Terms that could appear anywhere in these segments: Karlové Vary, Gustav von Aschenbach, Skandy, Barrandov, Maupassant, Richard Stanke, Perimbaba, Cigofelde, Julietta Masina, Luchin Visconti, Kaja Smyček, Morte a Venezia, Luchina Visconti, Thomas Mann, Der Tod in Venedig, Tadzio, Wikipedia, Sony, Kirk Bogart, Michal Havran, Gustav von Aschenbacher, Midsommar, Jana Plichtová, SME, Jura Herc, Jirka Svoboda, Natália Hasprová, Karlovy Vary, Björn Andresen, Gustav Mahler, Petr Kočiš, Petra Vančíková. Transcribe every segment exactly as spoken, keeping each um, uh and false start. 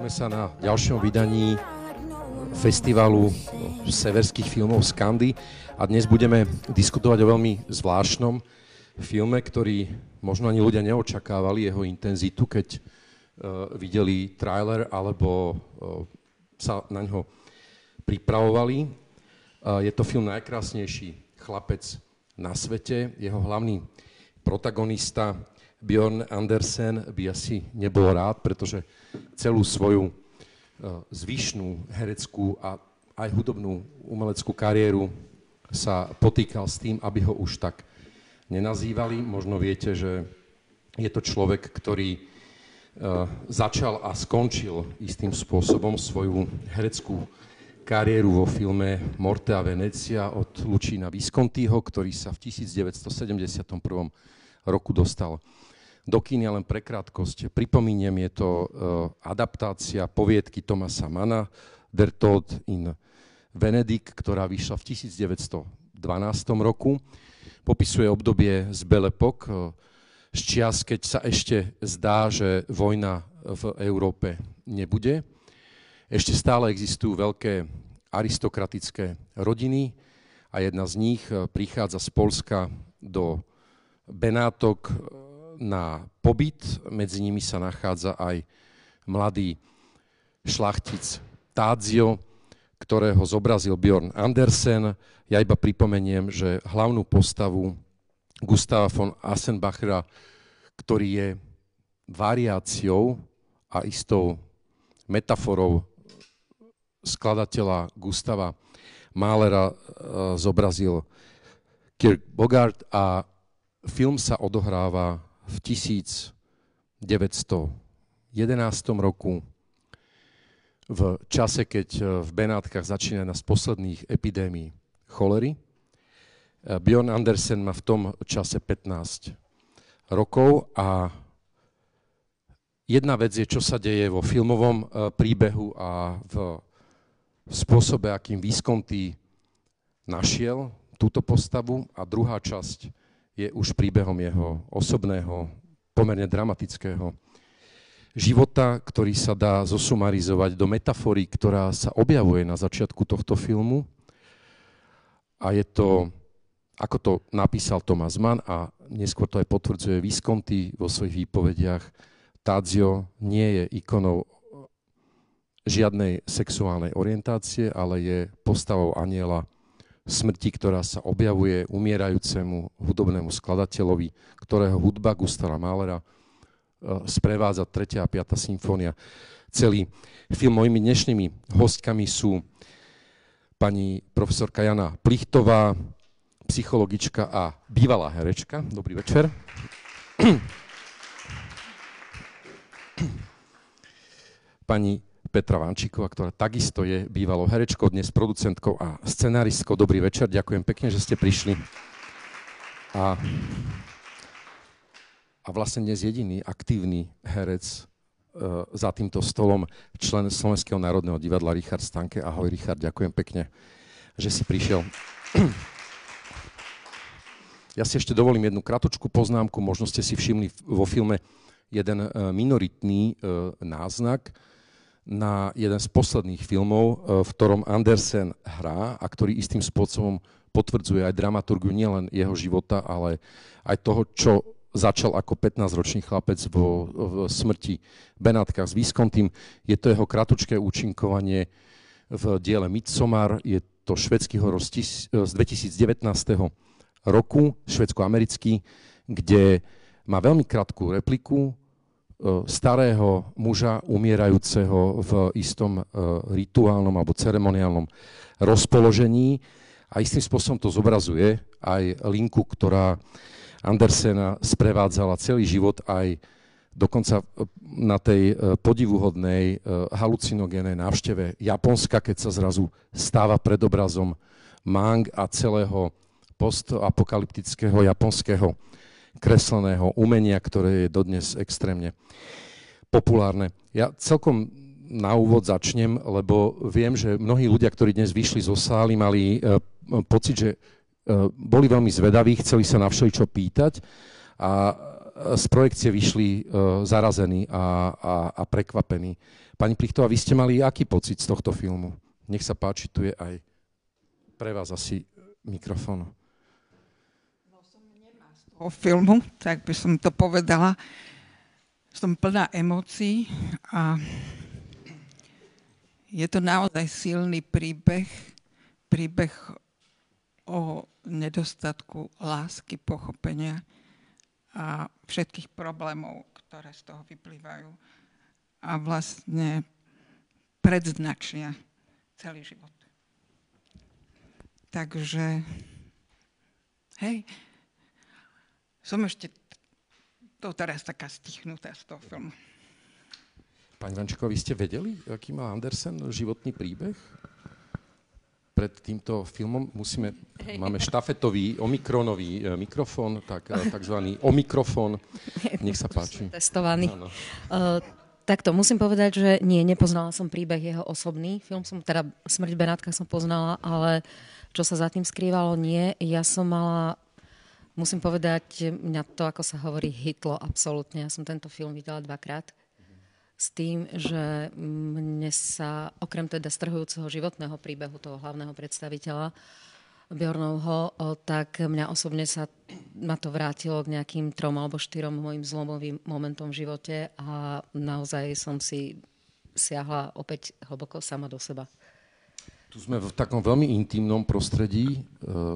sme sa na ďalšom vydaní festivalu severských filmov Skandy a dnes budeme diskutovať o veľmi zvláštnom filme, ktorý možno ani ľudia neočakávali jeho intenzitu, keď uh, videli trailer alebo uh, sa na ňo pripravovali. Uh, je to film Najkrásnejší chlapec na svete. Jeho hlavný protagonista Björn Andresen by asi nebol rád, pretože celú svoju zvyšnú hereckú a aj hudobnú umeleckú kariéru sa potýkal s tým, aby ho už tak nenazývali. Možno viete, že je to človek, ktorý začal a skončil istým spôsobom svoju hereckú kariéru vo filme Morte a Venezia od Luchina Viscontiho, ktorý sa v tisíc deväťsto sedemdesiatom prvom roku dostal do kína len pre krátkosť. Pripomíniem, je to uh, adaptácia poviedky Thomasa Manna Der Tod in Venedig, ktorá vyšla v tisíc deväťsto dvanástom roku. Popisuje obdobie z Belle Époque, uh, z čias, keď sa ešte zdá, že vojna v Európe nebude. Ešte stále existujú veľké aristokratické rodiny a jedna z nich prichádza z Polska do Benátok na pobyt, medzi nimi sa nachádza aj mladý šlachtic Tadzio, ktorého zobrazil Björn Andresen. Ja iba pripomeniem, že hlavnú postavu Gustava von Aschenbachera, ktorý je variáciou a istou metaforou skladateľa Gustava Mahlera, zobrazil Kirk Bogart a film sa odohráva v tisíc deväťsto jedenástom roku, v čase, keď v Benátkach začína jedna z posledných epidémií cholery. Björn Andresen má v tom čase pätnásť rokov a jedna vec je, čo sa deje vo filmovom príbehu a v spôsobe, akým Visconti našiel túto postavu, a druhá časť je už príbehom jeho osobného, pomerne dramatického života, ktorý sa dá zosumarizovať do metafory, ktorá sa objavuje na začiatku tohto filmu. A je to, ako to napísal Thomas Mann a neskôr to aj potvrdzuje Visconti vo svojich výpovediach, Tadzio nie je ikonou žiadnej sexuálnej orientácie, ale je postavou anjela smrti, ktorá sa objavuje umierajúcemu hudobnému skladateľovi, ktorého hudba Gustava Mahlera sprevádza tretia a piata symfónia. Celý film. Mojimi dnešnými hostkami sú pani profesorka Jana Plichtová, psychologička a bývalá herečka. Dobrý večer. Pani Petra Vančíková, ktorá takisto je bývalou herečkou, dnes producentkou a scenaristkou. Dobrý večer, ďakujem pekne, že ste prišli. A, a vlastne dnes jediný aktívny herec e, za týmto stolom, člen Slovenského národného divadla Richard Stanke. Ahoj Richard, ďakujem pekne, že si prišiel. Ja si ešte dovolím jednu kratučku poznámku, možno ste si všimli vo filme jeden e, minoritný e, náznak na jeden z posledných filmov, v ktorom Andresen hrá a ktorý istým spôsobom potvrdzuje aj dramaturgiu nielen jeho života, ale aj toho, čo začal ako pätnásťročný chlapec vo v smrti Benátkach s Viscontim. Je to jeho kratučké účinkovanie v diele Midsommar. Je to švédsky horor z dvetisíc devätnásť roku, švédsko-americký, kde má veľmi krátku repliku starého muža umierajúceho v istom rituálnom alebo ceremoniálnom rozpoložení a istým spôsobom to zobrazuje aj linku, ktorá Andresena sprevádzala celý život, aj dokonca na tej podivuhodnej halucinogénej návšteve Japonska, keď sa zrazu stáva pred obrazom mang a celého postapokalyptického japonského kresleného umenia, ktoré je dodnes extrémne populárne. Ja celkom na úvod začnem, lebo viem, že mnohí ľudia, ktorí dnes vyšli zo sály, mali e, pocit, že e, boli veľmi zvedaví, chceli sa na všeličo pýtať a e, z projekcie vyšli uh, zarazení a, a, a prekvapení. Pani Plichtová, vy ste mali aký pocit z tohto filmu? Nech sa páči, tu je aj pre vás asi mikrofón. No som nemá z toho filmu, tak by som to povedala. Som plná emócií a je to naozaj silný príbeh, príbeh o nedostatku lásky, pochopenia a všetkých problémov, ktoré z toho vyplývajú a vlastne predznačia celý život. Takže, hej, som ešte to teraz taká stichnutá z toho filmu. Pani Vančíková, vy ste vedeli, aký má Andresen životný príbeh? Pred týmto filmom musíme, máme štafetový, omikronový mikrofón, tak, takzvaný omikrofón. Nech sa páči. Testovaný. Áno. Uh, takto, musím povedať, že nie, nepoznala som príbeh jeho osobný. Film som, teda Smrť Benátka som poznala, ale čo sa za tým skrývalo, nie. Ja som mala, musím povedať, mňa to, ako sa hovorí, hitlo absolútne. Ja som tento film videla dvakrát. S tým, že mne sa, okrem teda strhujúceho životného príbehu toho hlavného predstaviteľa Björnovho, tak mňa osobne sa, ma to vrátilo k nejakým trom alebo štyrom mojim zlomovým momentom v živote a naozaj som si siahla opäť hlboko sama do seba. Tu sme v takom veľmi intimnom prostredí,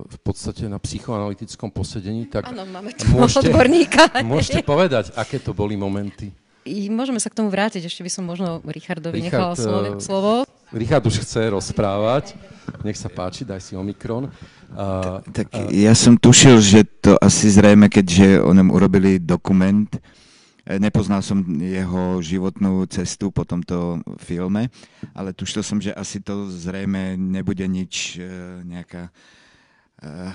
v podstate na psychoanalytickom posedení, tak ano, máme tu môžete, odborníka. Môžete povedať, aké to boli momenty. I môžeme sa k tomu vrátiť, ešte by som možno Richardovi Richard, nechala slovo, slovo. Richard už chce rozprávať, nech sa páči, daj si omikron. Uh, tak, tak uh, ja som tušil, že to asi zrejme, keďže o ňom urobili dokument, nepoznal som jeho životnú cestu po tomto filme, ale tušil som, že asi to zrejme nebude nič, nejaká Uh,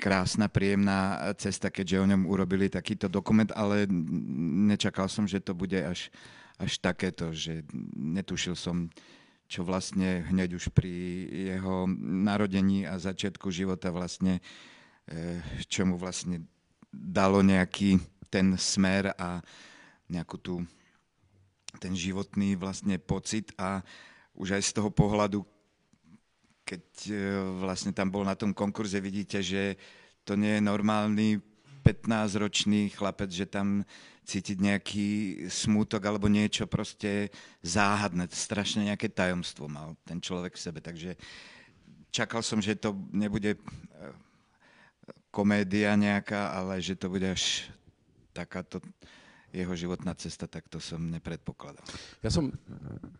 krásna, príjemná cesta, keďže o ňom urobili takýto dokument, ale nečakal som, že to bude až, až takéto, že netušil som, čo vlastne hneď už pri jeho narodení a začiatku života vlastne, čo mu vlastne dalo nejaký ten smer a nejakú tú, ten životný vlastne pocit a už aj z toho pohľadu, keď vlastne tam bol na tom konkurze, vidíte, že to nie je normálny pätnásťročný chlapec, že tam cítiť nejaký smútok alebo niečo proste záhadné, strašne nejaké tajomstvo mal ten človek v sebe. Takže čakal som, že to nebude komédia nejaká, ale že to bude až takáto jeho životná cesta, tak to som nepredpokladal. Ja som,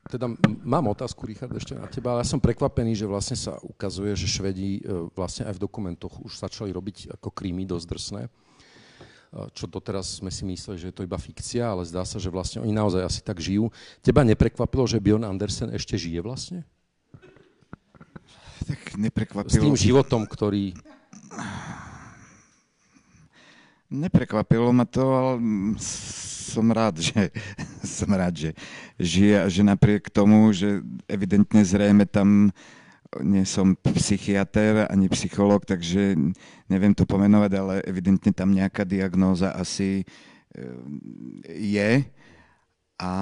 teda mám otázku, Richard, ešte na teba, ale ja som prekvapený, že vlastne sa ukazuje, že Švedi vlastne aj v dokumentoch už začali robiť ako krímy dosť drsné, čo doteraz sme si mysleli, že je to iba fikcia, ale zdá sa, že vlastne oni naozaj asi tak žijú. Teba neprekvapilo, že Björn Andresen ešte žije vlastne? Tak neprekvapilo. S tým životom, ktorý... Neprekvapilo ma to, ale som rád, že, som rád, že žije a že napriek tomu, že evidentne zrejme tam nie som psychiater ani psychológ, takže neviem to pomenovať, ale evidentne tam nejaká diagnóza asi je. A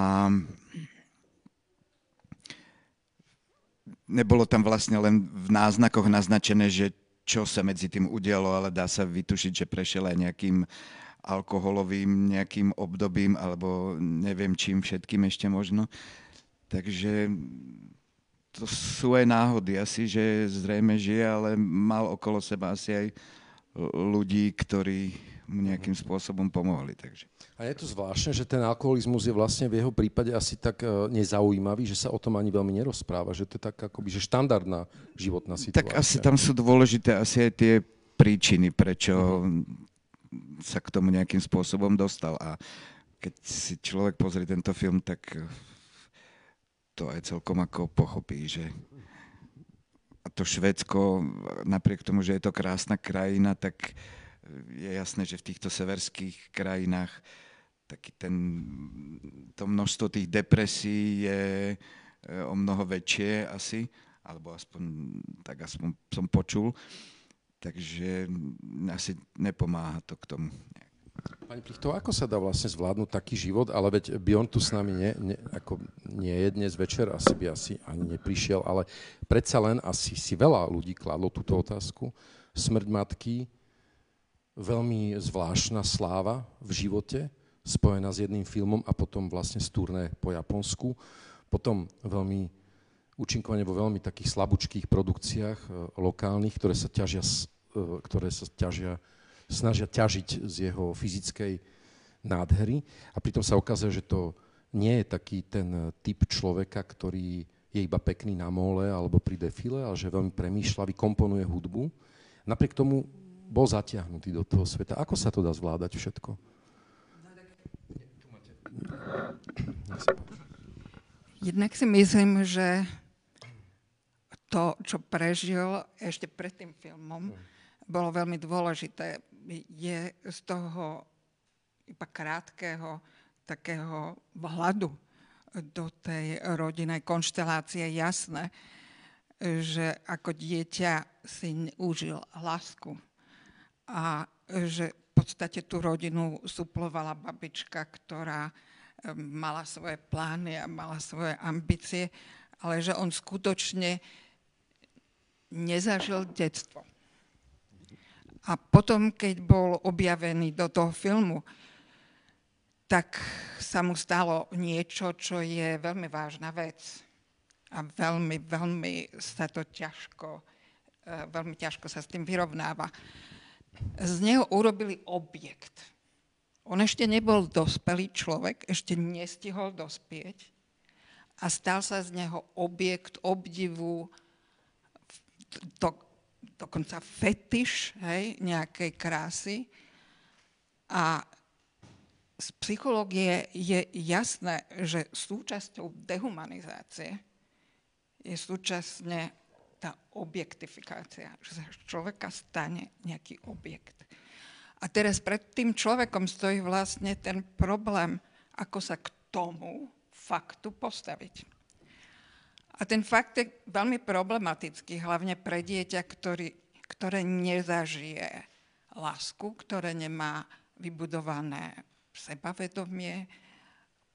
nebolo tam vlastne len v náznakoch naznačené, že čo sa medzi tým udialo, ale dá sa vytušiť, že prešiel aj nejakým alkoholovým, nejakým obdobím, alebo neviem čím všetkým ešte možno. Takže to sú aj náhody asi, že zrejme žije, ale mal okolo seba asi aj ľudí, ktorí mu nejakým spôsobom pomohli. Takže. A je to zvláštne, že ten alkoholizmus je vlastne v jeho prípade asi tak nezaujímavý, že sa o tom ani veľmi nerozpráva, že to je tak akoby, že štandardná životná situácia. Tak asi tam sú dôležité asi aj tie príčiny, prečo mm-hmm. sa k tomu nejakým spôsobom dostal. A keď si človek pozrie tento film, tak to aj celkom ako pochopí, že... to Švédsko, napriek tomu, že je to krásna krajina, tak je jasné, že v týchto severských krajinách taký ten, to množstvo tých depresí je o mnoho väčšie asi, alebo aspoň, tak aspoň som počul, takže asi nepomáha to k tomu. Pani Plichtová, ako sa dá vlastne zvládnuť taký život, ale veď Björn tu s nami nie, nie, ako nie je dnes večer, asi by asi ani neprišiel, ale predsa len asi si veľa ľudí kladlo túto otázku. Smrť matky, veľmi zvláštna sláva v živote, spojená s jedným filmom a potom vlastne z turné po Japonsku, potom veľmi účinkovanie vo veľmi takých slabúčkých produkciách lokálnych, ktoré sa ťažia, ktoré sa ťažia, snažia ťažiť z jeho fyzickej nádhery. A pritom sa ukazuje, že to nie je taký ten typ človeka, ktorý je iba pekný na mole alebo pri defile, ale že veľmi premýšľa, vykomponuje hudbu. Napriek tomu bol zatiahnutý do toho sveta. Ako sa to dá zvládať všetko? Jednak si myslím, že to, čo prežil ešte pred tým filmom, bolo veľmi dôležité. Je z toho iba krátkeho takého vhľadu do tej rodinnej konštelácie jasné, že ako dieťa si užil lásku a že v podstate tú rodinu suplovala babička, ktorá mala svoje plány a mala svoje ambície, ale že on skutočne nezažil detstvo. A potom, keď bol objavený do toho filmu, tak sa mu stalo niečo, čo je veľmi vážna vec. A veľmi, veľmi sa to ťažko, veľmi ťažko sa s tým vyrovnáva. Z neho urobili objekt. On ešte nebol dospelý človek, ešte nestihol dospieť a stal sa z neho objekt obdivu, do, dokonca fetiš, hej, nejakej krásy. A z psychológie je jasné, že súčasťou dehumanizácie je súčasne tá objektifikácia, že sa človeka stane nejaký objekt. A teraz pred tým človekom stojí vlastne ten problém, ako sa k tomu faktu postaviť. A ten fakt je veľmi problematický, hlavne pre dieťa, ktorý, ktoré nezažije lásku, ktoré nemá vybudované sebavedomie,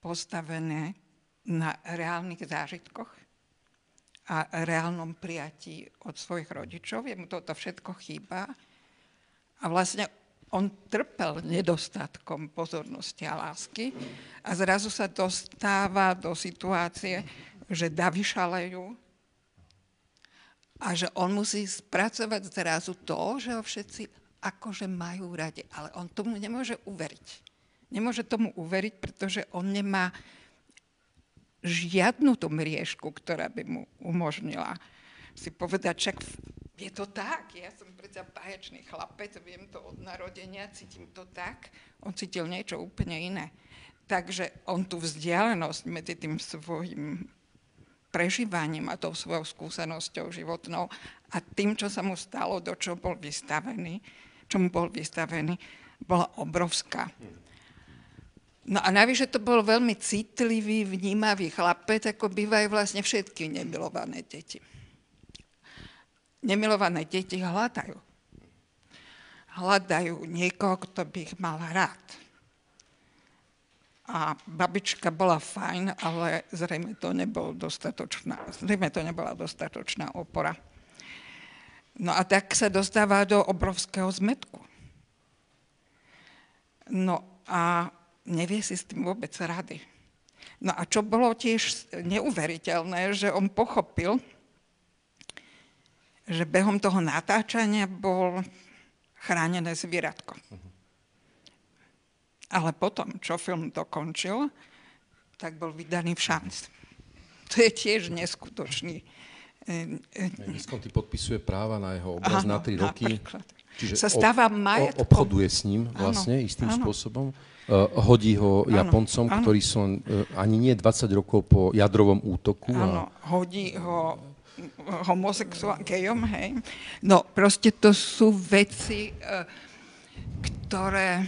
postavené na reálnych zážitkoch a reálnom prijatí od svojich rodičov. Jemu toto všetko chýba. A vlastne on trpel nedostatkom pozornosti a lásky a zrazu sa dostáva do situácie, že davy šalejú a že on musí spracovať zrazu to, že ho všetci akože majú radi. Ale on tomu nemôže uveriť. Nemôže tomu uveriť, pretože on nemá žiadnu tú mriežku, ktorá by mu umožnila si povedať, však je to tak, ja som predsa báječný chlapec, viem to od narodenia, cítim to tak. On cítil niečo úplne iné. Takže on tú vzdialenosť medzi tým svojím prežívaním a tou svojou skúsenosťou životnou a tým, čo sa mu stalo, do čoho bol vystavený, čomu bol vystavený, bola obrovská. No a navyše to bol veľmi citlivý, vnímavý chlapec, ako bývajú vlastne všetky nemilované deti. Nemilované deti hľadajú. Hľadajú niekoho, kto by ich mal rád. A babička bola fajn, ale zrejme to, nebol dostatočná, zrejme to nebola dostatočná opora. No a tak sa dostáva do obrovského zmetku. No a nevie si s tým vôbec rady. No a čo bolo tiež neuveriteľné, že on pochopil, že behom toho natáčania bol chránené zvieratko. Ale potom, čo film dokončil, tak bol vydaný v Šanc. To je tiež neskutočný. Visconti podpisuje práva na jeho obraz áno, na tri roky. Napríklad. Čiže sa stáva majetkom. Obchoduje s ním vlastne áno, istým áno. spôsobom. Uh, hodí ho áno, Japoncom, áno. ktorí sú uh, ani nie dvadsať rokov po jadrovom útoku. Áno, a... hodí ho homosexuálom, gejom, hej. No, proste to sú veci, uh, ktoré...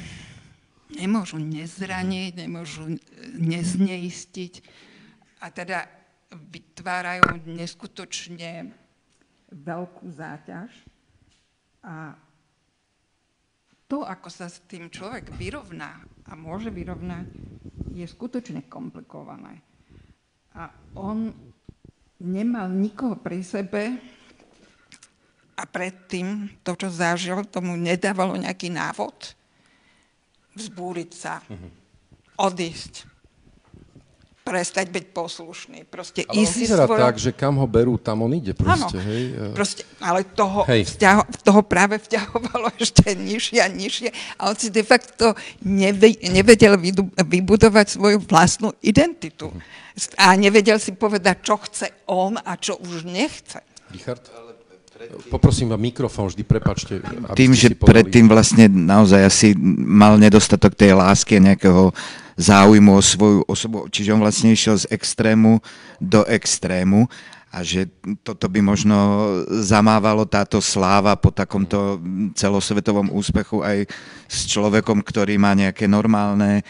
nemôžu nezraniť, nemôžu nezneistiť a teda vytvárajú neskutočne veľkú záťaž a to, ako sa s tým človek vyrovná a môže vyrovnať, je skutočne komplikované. A on nemal nikoho pri sebe a predtým to, čo zažil, tomu nedávalo nejaký návod vzbúriť sa, odísť, prestať byť poslušný, proste ale ísť... Ale on vyzerá svojom... tak, že kam ho berú, tam on ide proste, ano, hej? Proste, ale toho, vzťaho, toho práve vťahovalo ešte nižšie a nižšie a on si de facto nevedel vybudovať svoju vlastnú identitu a nevedel si povedať, čo chce on a čo už nechce. Richard, poprosím vám mikrofón, vždy prepáčte. Tým, že predtým vlastne naozaj asi mal nedostatok tej lásky a nejakého záujmu o svoju osobu, čiže on vlastne išiel z extrému do extrému a že toto by možno zamávalo táto sláva po takomto celosvetovom úspechu aj s človekom, ktorý má nejaké normálne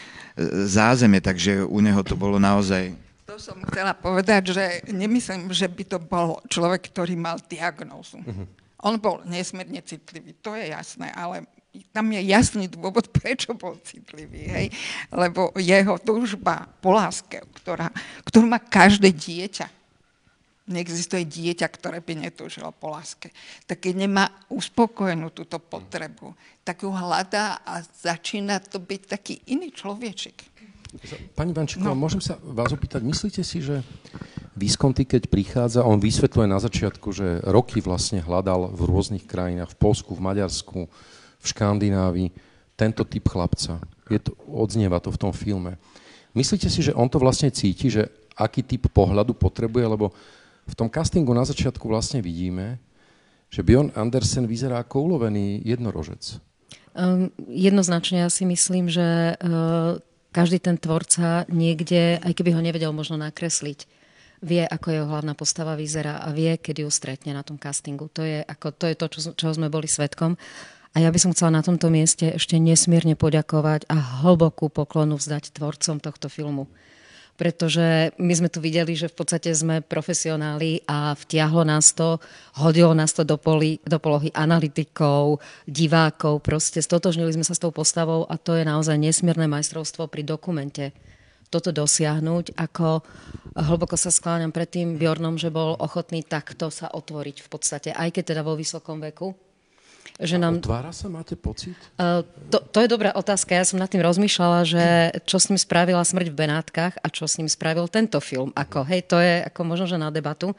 zázemie, takže u neho to bolo naozaj... To som chcela povedať, že nemyslím, že by to bol človek, ktorý mal diagnózu. Uh-huh. On bol nesmierne citlivý, to je jasné, ale... Tam je jasný dôvod, prečo bol citlivý, hej? Lebo jeho túžba po láske, ktorá, ktorú má každé dieťa. Neexistuje dieťa, ktoré by netúžilo po láske. Tak keď nemá uspokojenú túto potrebu, tak ju hľadá a začína to byť taký iný človečik. Pani Vančíková, no. Môžem sa vás opýtať, myslíte si, že Visconti, keď prichádza, on vysvetľuje na začiatku, že roky vlastne hľadal v rôznych krajinách, v Polsku, v Maďarsku, v Škandinávii, tento typ chlapca. Je to, odznieva to v tom filme. Myslíte si, že on to vlastne cíti, že aký typ pohľadu potrebuje, lebo v tom castingu na začiatku vlastne vidíme, že Björn Andresen vyzerá ako ulovený jednorožec. Um, jednoznačne ja si myslím, že uh, každý ten tvorca niekde, aj keby ho nevedel možno nakresliť, vie, ako jeho hlavná postava vyzerá a vie, kedy ju stretne na tom castingu. To je, ako, to, je to, čo, čoho sme boli svedkom. A ja by som chcela na tomto mieste ešte nesmierne poďakovať a hlbokú poklonu vzdať tvorcom tohto filmu. Pretože my sme tu videli, že v podstate sme profesionáli a vtiahlo nás to, hodilo nás to do, poli, do polohy analytikov, divákov, proste stotožnili sme sa s tou postavou a to je naozaj nesmierne majstrovstvo pri dokumente. Toto dosiahnuť, ako hlboko sa skláňam pred tým Björnom, že bol ochotný takto sa otvoriť v podstate, aj keď teda vo vysokom veku. Že nám... Otvára sa, máte pocit? Uh, to, to je dobrá otázka. Ja som nad tým rozmýšľala, že čo s ním spravila Smrť v Benátkach a čo s ním spravil tento film. Ako, hej, to je ako možno, že na debatu.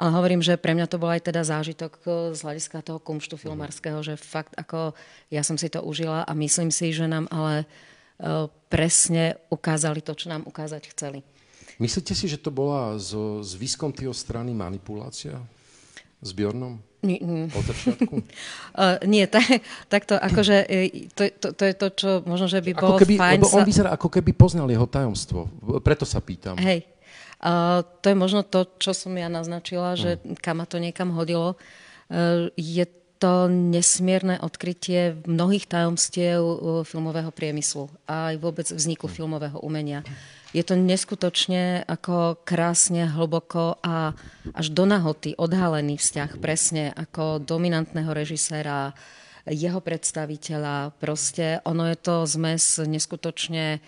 Ale hovorím, že pre mňa to bol aj teda zážitok z hľadiska toho kumštu filmárskeho, že fakt ako ja som si to užila a myslím si, že nám ale uh, presne ukázali to, čo nám ukázať chceli. Myslíte si, že to bola z, z Viscontiho strany manipulácia s Björnom? Od začiatku? uh, nie, tak, takto, akože to, to, to je to, čo možno, že by bolo keby, fajn... Lebo on vyzerá, ako keby poznal jeho tajomstvo. Preto sa pýtam. Hej, uh, to je možno to, čo som ja naznačila, že hmm. kam ma to niekam hodilo. Uh, je to nesmierne odkrytie mnohých tajomstiev filmového priemyslu a aj vôbec vzniku hmm. filmového umenia. Je to neskutočne ako krásne, hlboko a až do nahoty odhalený vzťah presne ako dominantného režiséra, jeho predstaviteľa. Proste ono je to zmes neskutočne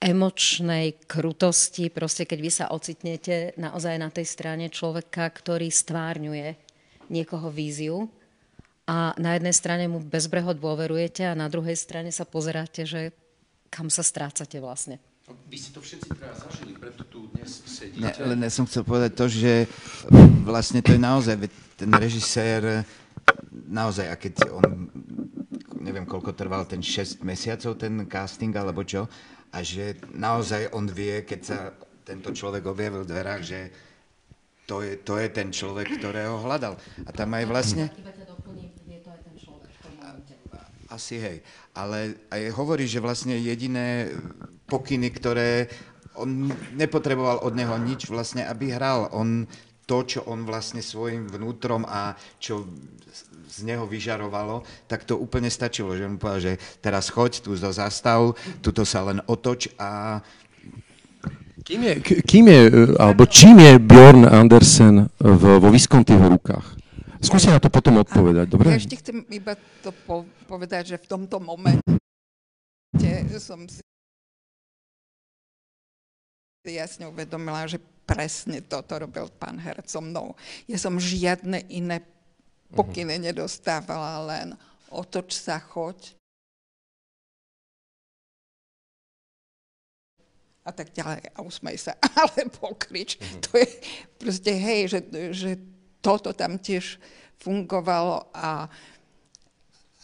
emočnej krutosti, proste keď vy sa ocitnete naozaj na tej strane človeka, ktorý stvárňuje niekoho víziu a na jednej strane mu bezbreho dôverujete a na druhej strane sa pozeráte, že kam sa strácate vlastne. Vy ste to všetci teda zažili, preto tu dnes sedíte. Ne, len ja som chcel povedať to, že vlastne to je naozaj, ten režisér, naozaj, a keď on, neviem, koľko trval, ten šesť mesiacov, ten casting, alebo čo, a že naozaj on vie, keď sa tento človek objavil v dverách, že to je, to je ten človek, ktorého hľadal. A tam aj vlastne... Asi hej, ale aj hovorí, že vlastne jediné pokyny, ktoré on nepotreboval od neho nič vlastne, aby hral. On to, čo on vlastne svojim vnútrom a čo z neho vyžarovalo, tak to úplne stačilo, že on povedal, že teraz choď tu do zastav, tuto sa len otoč a... Kým je, kým je alebo čím je Björn Andresen vo Viscontiho rukách? Skúste na to potom odpovedať, dobre? Ja ešte chcem iba to povedať, že v tomto momente som si jasne uvedomila, že presne toto robil pán Herc so mnou. Ja som žiadne iné pokyny nedostávala, len otoč sa, choď a tak ďalej, a usmej sa, alebo krič. Mm-hmm. To je proste, hej, že, že toto tam tiež fungovalo a,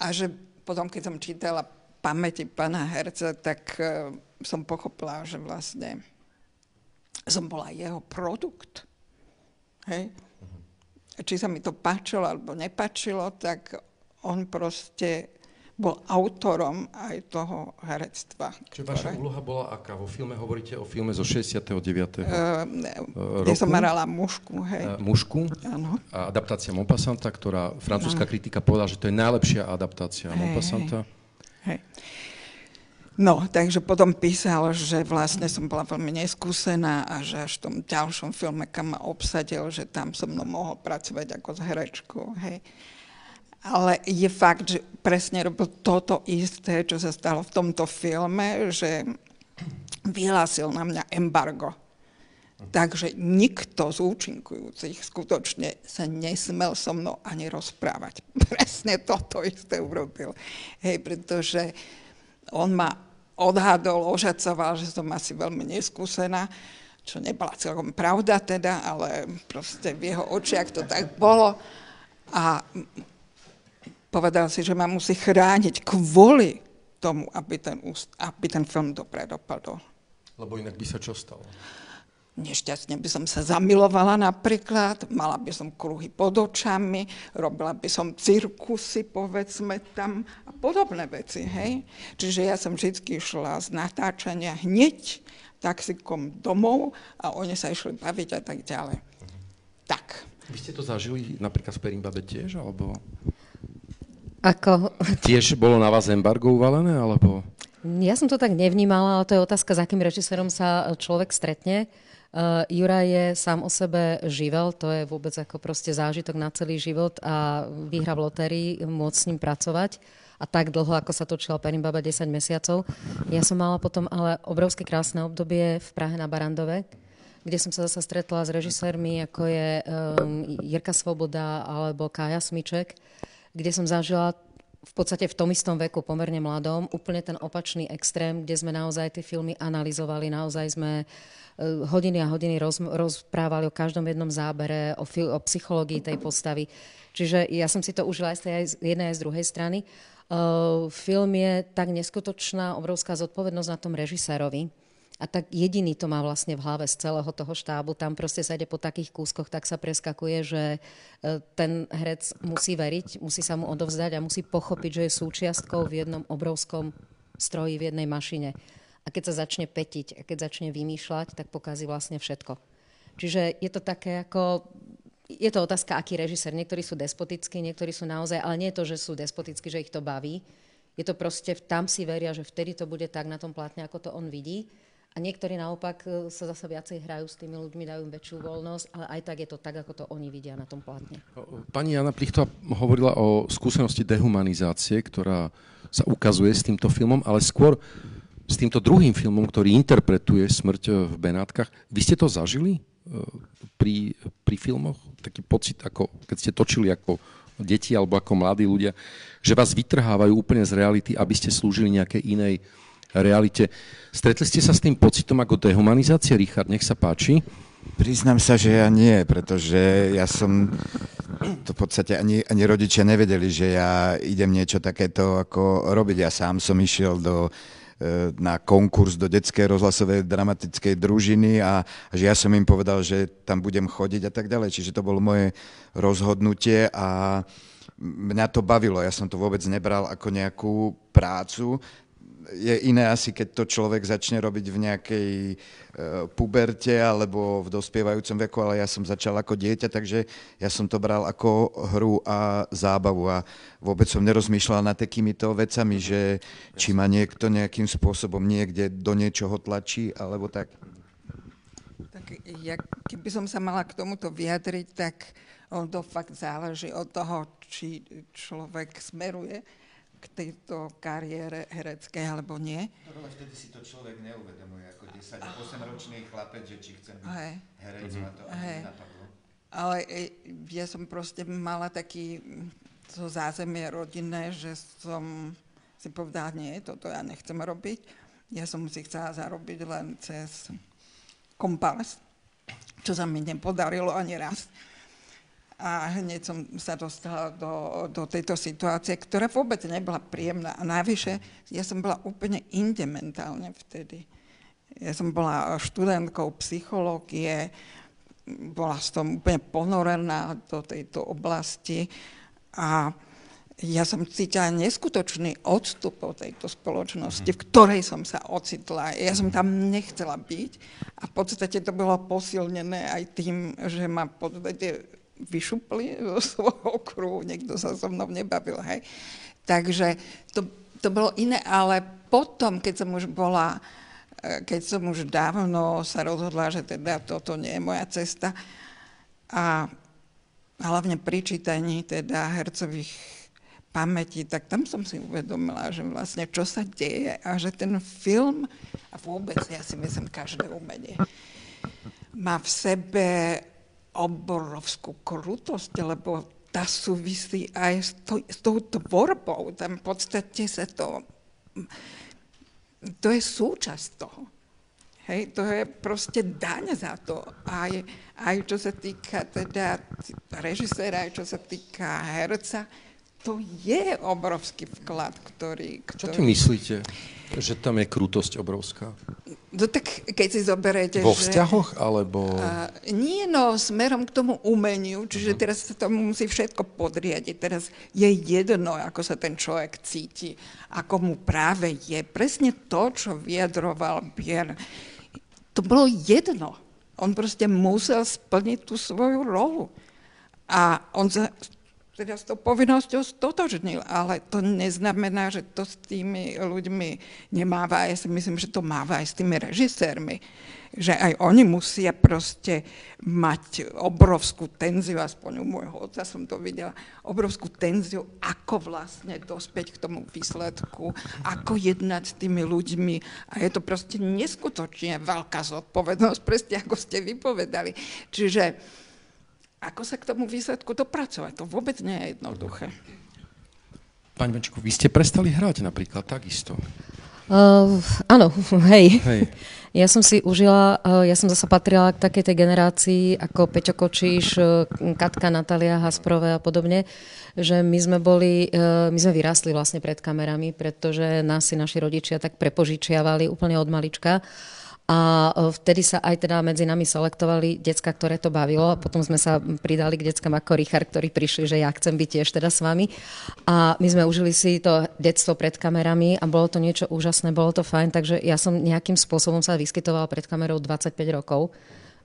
a že potom, keď som čítala pamäti pána Herca, tak uh, som pochopila, že vlastne som bola jeho produkt. Hej? Mm-hmm. Či sa mi to páčilo, alebo nepáčilo, tak on proste bol autorom aj toho herectva. Čiže vaša úloha bola aká? Vo filme hovoríte o filme zo šesťdesiateho deviateho Uh, roku. Kde som hrala mužku, hej. Uh, mužku. Áno. A adaptácia Maupassanta, ktorá francúzska no. kritika povedala, že to je najlepšia adaptácia hey, Maupassanta. Hej. No, takže potom písal, že vlastne som bola veľmi neskúsená a že až v tom ďalšom filme, kam ma obsadil, že tam so mnou mohol pracovať ako s herečkou, hej. Ale je fakt, že presne robil toto isté, čo sa stalo v tomto filme, že vyhlásil na mňa embargo. Takže nikto z účinkujúcich skutočne sa nesmel so mnou ani rozprávať. Presne toto isté urobil. Hej, pretože on ma odhadol, ošacoval, že som asi veľmi neskúsená, čo nebola celkom pravda teda, ale proste v jeho očiach to tak bolo. A povedal si, že ma musí chrániť kvôli tomu, aby ten, aby ten film dobre dopadol. Lebo inak by sa čo stalo? Nešťastne by som sa zamilovala napríklad, mala by som kruhy pod očami, robila by som cirkusy, povedzme tam, a podobné veci, hej. Čiže ja som vždy išla z natáčania hneď taxikom domov a oni sa išli baviť a tak ďalej. Mhm. Tak. Vy ste to zažili napríklad v Perimbabe tiež, alebo... Ako... Tiež bolo na vás embargo uvalené, alebo... Ja som to tak nevnímala, ale to je otázka, s akým režisérom sa človek stretne. Uh, Jura je sám o sebe živel, to je vôbec ako proste zážitok na celý život a vyhra v lotérii, môcť s ním pracovať. A tak dlho, ako sa točila Perimbaba, desať mesiacov. Ja som mala potom ale obrovské krásne obdobie v Prahe na Barrandove, kde som sa zasa stretla s režisérmi, ako je um, Jirka Svoboda alebo Kaja Smyček, kde som zažila v podstate v tom istom veku, pomerne mladom, úplne ten opačný extrém, kde sme naozaj tie filmy analyzovali, naozaj sme hodiny a hodiny roz, rozprávali o každom jednom zábere, o, o psychológii tej postavy. Čiže ja som si to užila aj z tej jednej, aj z druhej strany. Uh, film je tak neskutočná, obrovská zodpovednosť na tom režisérovi. A tak jediný to má vlastne v hlave z celého toho štábu. Tam proste sa ide po takých kúskoch, tak sa preskakuje, že ten herec musí veriť, musí sa mu odovzdať a musí pochopiť, že je súčiastkou v jednom obrovskom stroji, v jednej mašine. A keď sa začne petiť, a keď začne vymýšľať, tak pokazí vlastne všetko. Čiže je to také ako... Je to otázka, aký režisér. Niektorí sú despotickí, niektorí sú naozaj... Ale nie je to, že sú despotickí, že ich to baví. Je to proste... Tam si veria, že vtedy to bude tak na tom plátne, ako to on vidí. A niektorí naopak sa zase viacej hrajú s tými ľuďmi, dajú im väčšiu voľnosť, ale aj tak je to tak, ako to oni vidia na tom plátne. Pani Jana Plichtová hovorila o skúsenosti dehumanizácie, ktorá sa ukazuje s týmto filmom, ale skôr s týmto druhým filmom, ktorý interpretuje smrť v Benátkach. Vy ste to zažili pri, pri filmoch? Taký pocit, ako keď ste točili ako deti alebo ako mladí ľudia, že vás vytrhávajú úplne z reality, aby ste slúžili nejakej inej realite. Stretli ste sa s tým pocitom ako dehumanizácia, Richard, nech sa páči? Priznám sa, že ja nie, pretože ja som to v podstate ani, ani rodičia nevedeli, že ja idem niečo takéto ako robiť. Ja sám som išiel do, na konkurs do detskej rozhlasovej dramatickej družiny a že ja som im povedal, že tam budem chodiť a tak ďalej. Čiže to bolo moje rozhodnutie a mňa to bavilo. Ja som to vôbec nebral ako nejakú prácu. Je iné asi, keď to človek začne robiť v nejakej e, puberte alebo v dospievajúcom veku, ale ja som začal ako dieťa, takže ja som to bral ako hru a zábavu a vôbec som nerozmýšľal nad takýmito vecami, že či ma niekto nejakým spôsobom niekde do niečoho tlačí alebo tak. Tak ja, keby som sa mala k tomuto vyjadriť, tak To fakt záleží od toho, či človek smeruje k tejto kariére hereckej, alebo nie. No, ale vtedy si to človek neuvedomuje, ako desaťosemročný chlapec, že či chcem byť hey. herec, mm-hmm. ma to ani hey. napadlo. Ale ja som proste mala taký to zázemie rodinné, že som si povedala, nie, toto ja nechcem robiť. Ja som si chcela zarobiť len cez kompárs, čo sa mi nepodarilo ani raz. A hneď som sa dostala do, do tejto situácie, ktorá vôbec nebola príjemná. A navyše, ja som bola úplne inde mentálne vtedy. Ja som bola študentkou psychológie, bola som úplne ponorená do tejto oblasti a ja som cítila neskutočný odstup od tejto spoločnosti, v ktorej som sa ocitla. Ja som tam nechcela byť a v podstate to bolo posilnené aj tým, že ma v podstate vyšupli zo svojho kruhu, niekto sa so mnou nebavil, hej. Takže to, to bolo iné, ale potom, keď som už bola, keď som už dávno sa rozhodla, že teda toto nie je moja cesta a hlavne pri čítaní teda hercových pamäti, tak tam som si uvedomila, že vlastne čo sa deje a že ten film, a vôbec ja si myslím každé umenie, má v sebe obrovskú krutosť, lebo tá súvisí aj s, to, s tou tvorbou. Tam v podstate sa to... To je súčasť toho. Hej, to je proste daň za to. Aj, aj čo sa týka teda režiséra, aj čo sa týka herca, to je obrovský vklad, ktorý... ktorý... Čo ty myslíte, že tam je krutosť obrovská? No tak keď si zoberete, vo vzťahoch, že... alebo... Uh, nie, no smerom k tomu umeniu, čiže uh-huh. teraz sa tomu musí všetko podriadiť. Teraz je jedno, ako sa ten človek cíti, ako mu práve je. Presne to, čo vyjadroval Björn, to bolo jedno. On proste musel splniť tú svoju rolu. A on sa... teda s tou povinnosťou stotožnil, ale to neznamená, že to s tými ľuďmi nemáva. Ja si myslím, že to máva aj s tými režisérmi, že aj oni musia proste mať obrovskú tenziu, aspoň u môjho otca som to videla, obrovskú tenziu, ako vlastne dospäť k tomu výsledku, ako jednať s tými ľuďmi a je to proste neskutočne veľká zodpovednosť, presne ako ste vypovedali. Čiže... ako sa k tomu výsledku dopracovať? To vôbec nie je jednoduché. Pani Vančíková, vy ste prestali hrať napríklad takisto. Uh, áno, hej. hej. Ja som si užila, ja som zasa patrila k takej tej generácii ako Peťo Kočiš, Katka, Natália Hasprové a podobne, že my sme boli, my sme vyrástli vlastne pred kamerami, pretože nás si naši rodičia tak prepožičiavali úplne od malička. A vtedy sa aj teda medzi nami selektovali decka, ktoré to bavilo a potom sme sa pridali k deckám ako Richard, ktorí prišli, že ja chcem byť tiež teda s vami. A my sme užili si to detstvo pred kamerami a bolo to niečo úžasné, bolo to fajn, takže ja som nejakým spôsobom sa vyskytovala pred kamerou dvadsaťpäť rokov.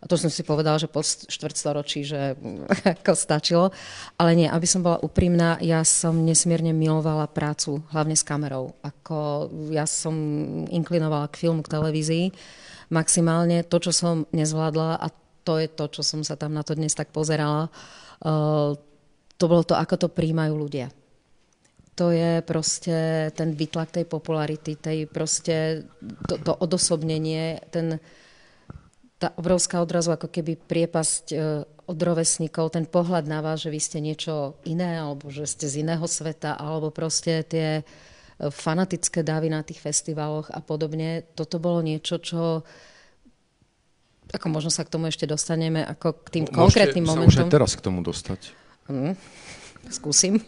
A to som si povedala, že po štvrtstoročí, že ako stačilo. Ale nie, aby som bola úprimná, ja som nesmierne milovala prácu, hlavne s kamerou. Ako ja som inklinovala k filmu, k televízii. Maximálne to, čo som nezvládla, a to je to, čo som sa tam na to dnes tak pozerala, to bolo to, ako to prijímajú ľudia. To je proste ten výtlak tej popularity, tej proste to, to odosobnenie, ten, tá obrovská odrazu, ako keby priepasť od rovesníkov, ten pohľad na vás, že vy ste niečo iné, alebo že ste z iného sveta, alebo proste tie fanatické dávy na tých festivaloch a podobne. Toto bolo niečo, čo... Ako možno sa k tomu ešte dostaneme, ako k tým konkrétnym momentom. Môžete sa už aj teraz k tomu dostať. Mm, skúsim.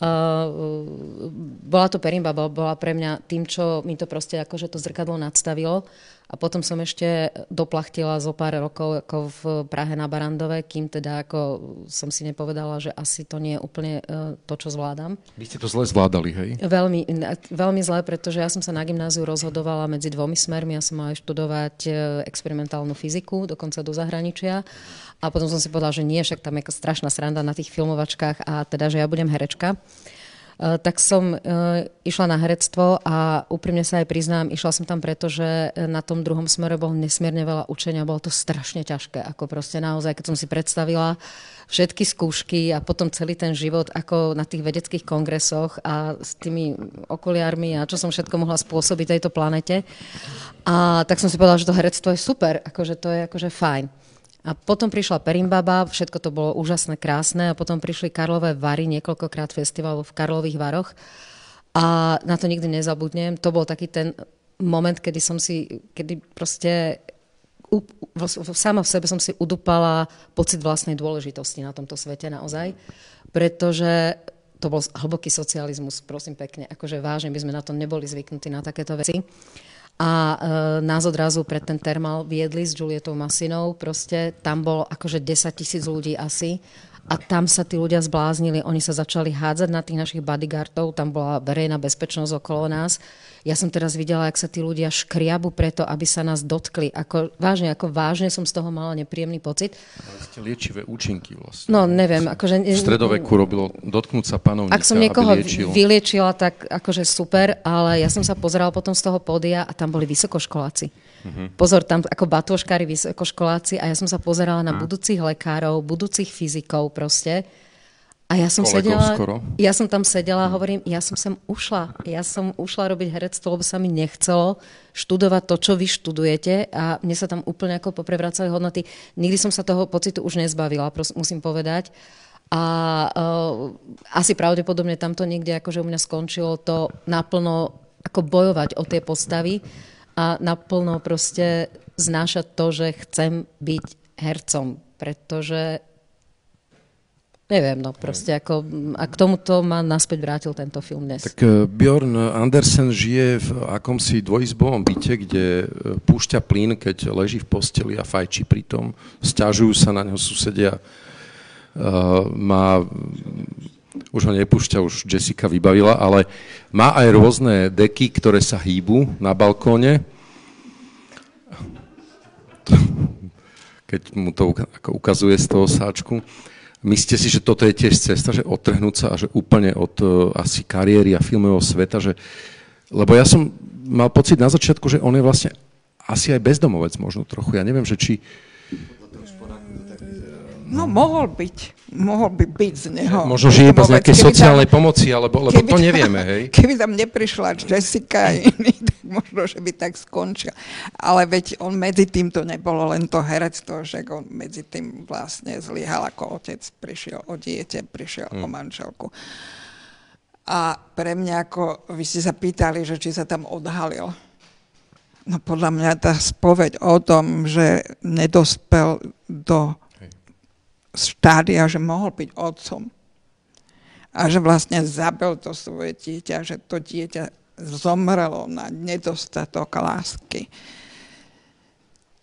Uh, bola to Perimbaba, bola pre mňa tým, čo mi to proste akože to zrkadlo nadstavilo. A potom som ešte doplachtila zo pár rokov ako v Prahe na Barrandove, kým teda ako som si nepovedala, že asi to nie je úplne uh, to, čo zvládam. Vy ste to zle zvládali, hej? Veľmi, veľmi zle, pretože ja som sa na gymnáziu rozhodovala medzi dvomi smermi. Ja som mala študovať experimentálnu fyziku, dokonca do zahraničia. A potom som si povedala, že nie, však tam je strašná sranda na tých filmovačkách a teda, že ja budem herečka. tak som išla na herectvo a úprimne sa aj priznám, išla som tam preto, že na tom druhom smere bolo nesmierne veľa učenia, bolo to strašne ťažké, ako proste naozaj, keď som si predstavila všetky skúšky a potom celý ten život ako na tých vedeckých kongresoch a s tými okuliármi a čo som všetko mohla spôsobiť tejto planete. A tak som si povedala, že to herectvo je super, akože to je akože fajn. A potom prišla Perimbaba, všetko to bolo úžasné, krásne a potom prišli Karlové Vary, niekoľkokrát festival v Karlových Varoch a na to nikdy nezabudnem. To bol taký ten moment, kedy som si, kedy proste sama v sebe som si udupala pocit vlastnej dôležitosti na tomto svete naozaj, pretože to bol hlboký socializmus, prosím pekne, akože vážne, by sme na to neboli zvyknutí na takéto veci. A e, nás odrazu pred ten termál viedli s Julietou Masinou, proste tam bolo akože desať tisíc ľudí asi a tam sa tí ľudia zbláznili, oni sa začali hádzať na tých našich bodyguardov, tam bola verejná bezpečnosť okolo nás. Ja som teraz videla, jak sa tí ľudia škriabu preto, aby sa nás dotkli. Ako, vážne, ako vážne som z toho mala nepríjemný pocit. Ale ste liečivé účinky vlastne. No neviem. Akože, v stredoveku robilo dotknúť sa panovníka, aby liečil. Ak som niekoho vyliečila, tak akože super, ale ja som sa pozerala potom z toho pódia a tam boli vysokoškoláci. Mm-hmm. Pozor, tam ako batôškári vysokoškoláci a ja som sa pozerala na mm. budúcich lekárov, budúcich fyzikov proste. A ja som sedela, ja som tam sedela a hovorím, ja som sem ušla. Ja som ušla robiť herectvo, lebo sa mi nechcelo študovať to, čo vy študujete a mne sa tam úplne ako poprevracali hodnoty. Nikdy som sa toho pocitu už nezbavila, musím povedať. A uh, asi pravdepodobne tamto niekde akože u mňa skončilo to naplno ako bojovať o tie postavy a naplno proste znášať to, že chcem byť hercom, pretože neviem, no proste ako, a k tomuto ma naspäť vrátil tento film dnes. Tak uh, Björn Andresen žije v akomsi dvojizbovom byte, kde púšťa plyn, keď leží v posteli a fajčí pritom. Sťažujú sa na neho susedia. Uh, má, už ho nepúšťa, už Jessica vybavila, ale má aj rôzne deky, ktoré sa hýbu na balkóne. Keď mu to ukazuje z toho sáčku. Myslíte si, že toto je tiež cesta, že odtrhnúť sa a že úplne od uh, asi kariéry a filmového sveta, že... Lebo ja som mal pocit na začiatku, že on je vlastne asi aj bezdomovec možno trochu. Ja neviem, že či... No mohol byť, mohol by byť z neho. Možno žije bez nejakej sociálnej tam, pomoci, alebo, lebo to tam, nevieme, hej? Keby tam neprišla Jessica a iný, tak možno, že by tak skončil. Ale veď on medzi tým to nebolo len to herectvo, že on medzi tým vlastne zlyhal ako otec, prišiel o dieťa, prišiel hmm. o manželku. A pre mňa, ako vy ste sa pýtali, že či sa tam odhalil. No podľa mňa tá spoveď o tom, že nedospel do štádia, že mohol byť otcom. A že vlastne zabil to svoje dieťa, že to dieťa zomrelo na nedostatok lásky.